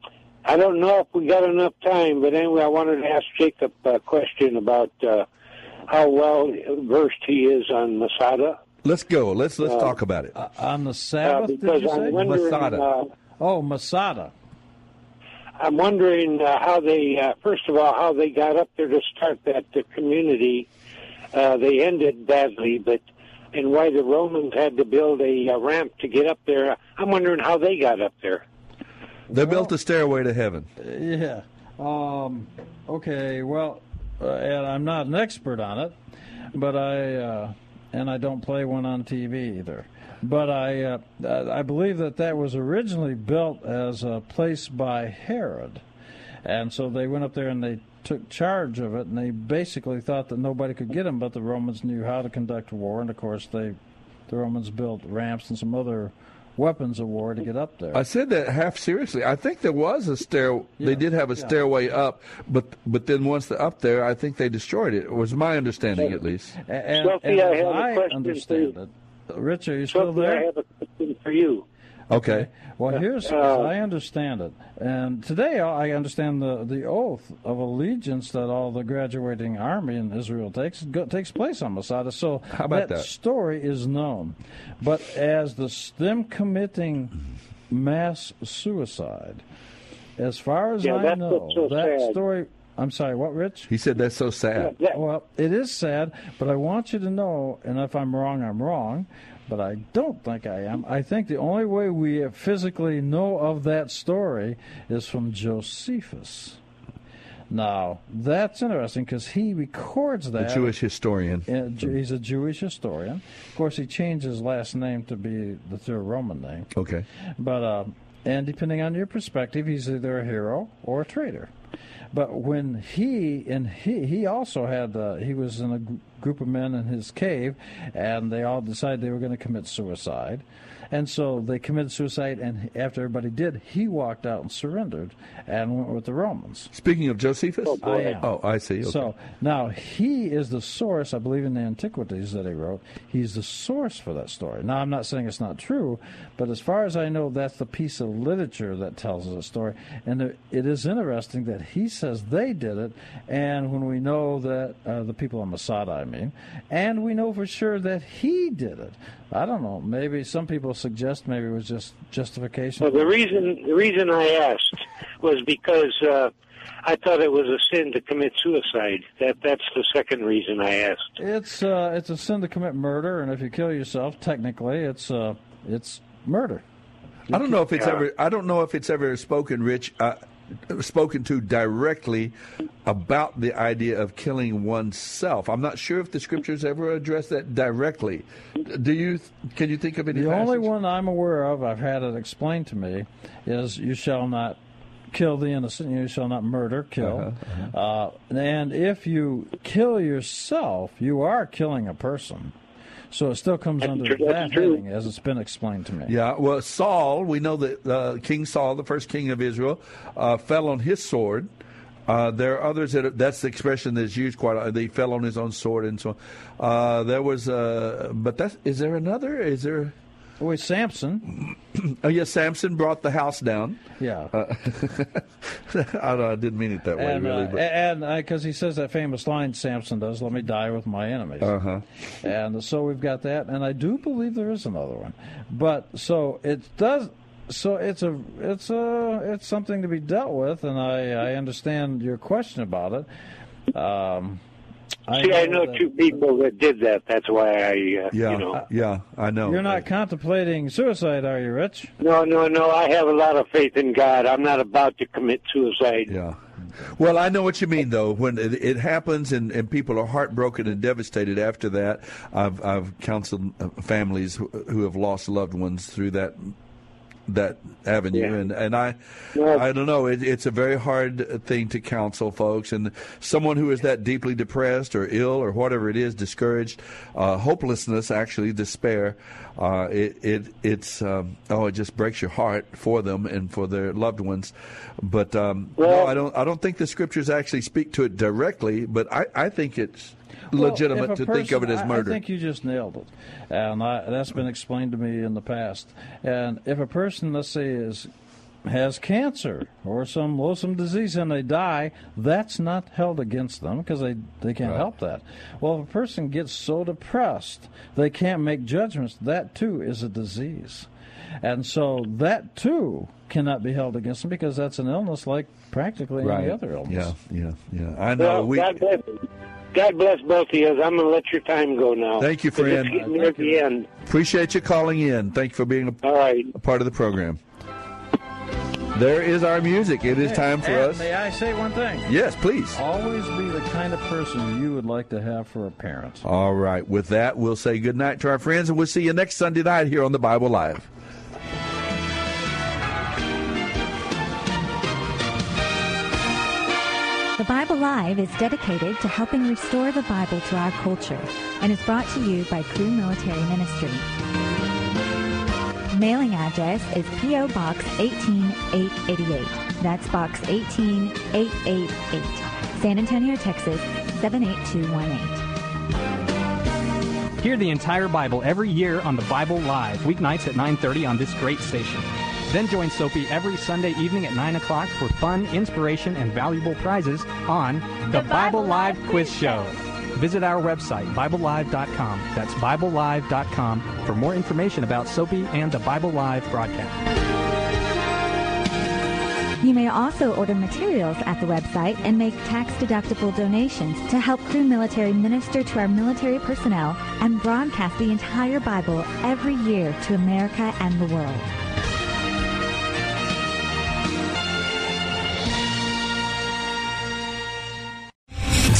I don't know if we got enough time, but anyway, I wanted to ask Jacob a question about uh, how well versed he is on Masada. Let's go. Let's let's uh, talk about it uh, on the Sabbath. Uh, because did you I'm say? Masada. Uh, oh, Masada. I'm wondering uh, how they uh, first of all how they got up there to start that uh, community. Uh, they ended badly, but and why the Romans had to build a, a ramp to get up there. I'm wondering how they got up there. They well, built a stairway to heaven. Yeah. Um, okay. Well, uh, and I'm not an expert on it, but I uh, and I don't play one on T V either. But I uh, I believe that that was originally built as a place by Herod, and so they went up there and they took charge of it, and they basically thought that nobody could get them, but the Romans knew how to conduct war, and of course they, the Romans built ramps and some other weapons of war to get up there. I said that half seriously. I think there was a stair. Yeah, they did have a yeah. stairway up, but but then once they're up there, I think they destroyed it. It was my understanding, so, at least. And, Sophie, and I, have I a question understand for you. It. Rich, are you Sophie, still there? I have a question for you. Okay. Well, here's uh, I understand it. And today I understand the, the oath of allegiance that all the graduating army in Israel takes go, takes place on Masada. So how about that, that story is known. But as the them committing mass suicide, as far as yeah, I know, so that sad. story... I'm sorry, what, Rich? He said that's so sad. Yeah, yeah. Well, it is sad, but I want you to know, and if I'm wrong, I'm wrong, but I don't think I am. I think the only way we physically know of that story is from Josephus. Now, that's interesting because he records that. The Jewish historian. He's a Jewish historian. Of course, he changed his last name to be the third Roman name. Okay. But uh, and depending on your perspective, he's either a hero or a traitor. But when he, and he, he also had, uh, he was in a group of men in his cave, and they all decided they were going to commit suicide. And so they committed suicide, and after everybody did, he walked out and surrendered and went with the Romans. Speaking of Josephus? Oh, I am. oh I see. Okay. So now he is the source, I believe in the Antiquities that he wrote, he's the source for that story. Now, I'm not saying it's not true, but as far as I know, that's the piece of literature that tells the story. And there, it is interesting that he says they did it, and when we know that uh, the people in Masada, I mean, and we know for sure that he did it. I don't know. Maybe some people suggest maybe it was just justification. Well, the reason the reason I asked was because uh, I thought it was a sin to commit suicide. That that's the second reason I asked. It's uh, it's a sin to commit murder, and if you kill yourself, technically, it's uh, it's murder. You I don't know if it's yeah. ever. I don't know if it's ever spoken, Rich. Uh, spoken to directly about the idea of killing oneself. I'm not sure if the scriptures ever address that directly. Do you? Can you think of any? The passage? Only one I'm aware of, I've had it explained to me, is you shall not kill the innocent, you shall not murder, kill. Uh-huh, uh-huh. Uh, and if you kill yourself, you are killing a person. So it still comes that's under true, that heading, true. as it's been explained to me. Yeah, well, Saul, we know that uh, King Saul, the first king of Israel, uh, fell on his sword. Uh, there are others that, that's the expression that's used quite a He fell on his own sword and so on. Uh, there was, uh, but that's, is there another? Is there? Oh, it's Samson. Oh, yes, Samson brought the house down. Yeah. Uh, I, I didn't mean it that way, and, really. But. Uh, and because uh, he says that famous line, Samson does, let me die with my enemies. Uh-huh. And so we've got that, and I do believe there is another one. But so it does... So it's a it's a it's something to be dealt with, and I, I understand your question about it. Um I See, know I know that, two people that did that. That's why I, uh, yeah, you know. Yeah, I know. You're not I, contemplating suicide, are you, Rich? No, no, no. I have a lot of faith in God. I'm not about to commit suicide. Yeah. Well, I know what you mean, though. When it, it happens and, and people are heartbroken and devastated after that, I've, I've counseled families who, who have lost loved ones through that that avenue, yeah. and and I, well, I don't know. It, it's a very hard thing to counsel folks, and someone who is that deeply depressed or ill or whatever it is, discouraged, uh, hopelessness, actually despair. Uh, it it it's um, oh, it just breaks your heart for them and for their loved ones. But um, well, no, I don't I don't think the scriptures actually speak to it directly. But I, I think it's. Well, legitimate to person, think of it as murder. I think you just nailed it, and I, that's been explained to me in the past. And if a person, let's say, is has cancer or some loathsome disease and they die, that's not held against them because they, they can't right. help that. Well, if a person gets so depressed they can't make judgments, that too is a disease. And so that, too, cannot be held against them because that's an illness like practically right. any other illness. Yeah, yeah, yeah. I know. Well, we, God, bless, God bless both of you. I'm going to let your time go now. Thank you, friend. It's getting near the end. Appreciate you calling in. Thank you for being a, All right. a part of the program. There is our music. It is time for and us. May I say one thing? Yes, please. Always be the kind of person you would like to have for a parent. All right. With that, we'll say good night to our friends, and we'll see you next Sunday night here on The Bible Live. The Bible Live is dedicated to helping restore the Bible to our culture and is brought to you by Crew Military Ministry. Mailing address is P O. Box one eight eight eight eight. That's Box one eight eight eight eight, San Antonio, Texas seven eight two one eight. Hear the entire Bible every year on The Bible Live, weeknights at nine thirty on this great station. Then join Soapy every Sunday evening at nine o'clock for fun, inspiration, and valuable prizes on The, the Bible, Bible Live Quiz Show. Visit our website, Bible Live dot com. That's Bible Live dot com for more information about Soapy and the Bible Live broadcast. You may also order materials at the website and make tax-deductible donations to help Crew Military minister to our military personnel and broadcast the entire Bible every year to America and the world.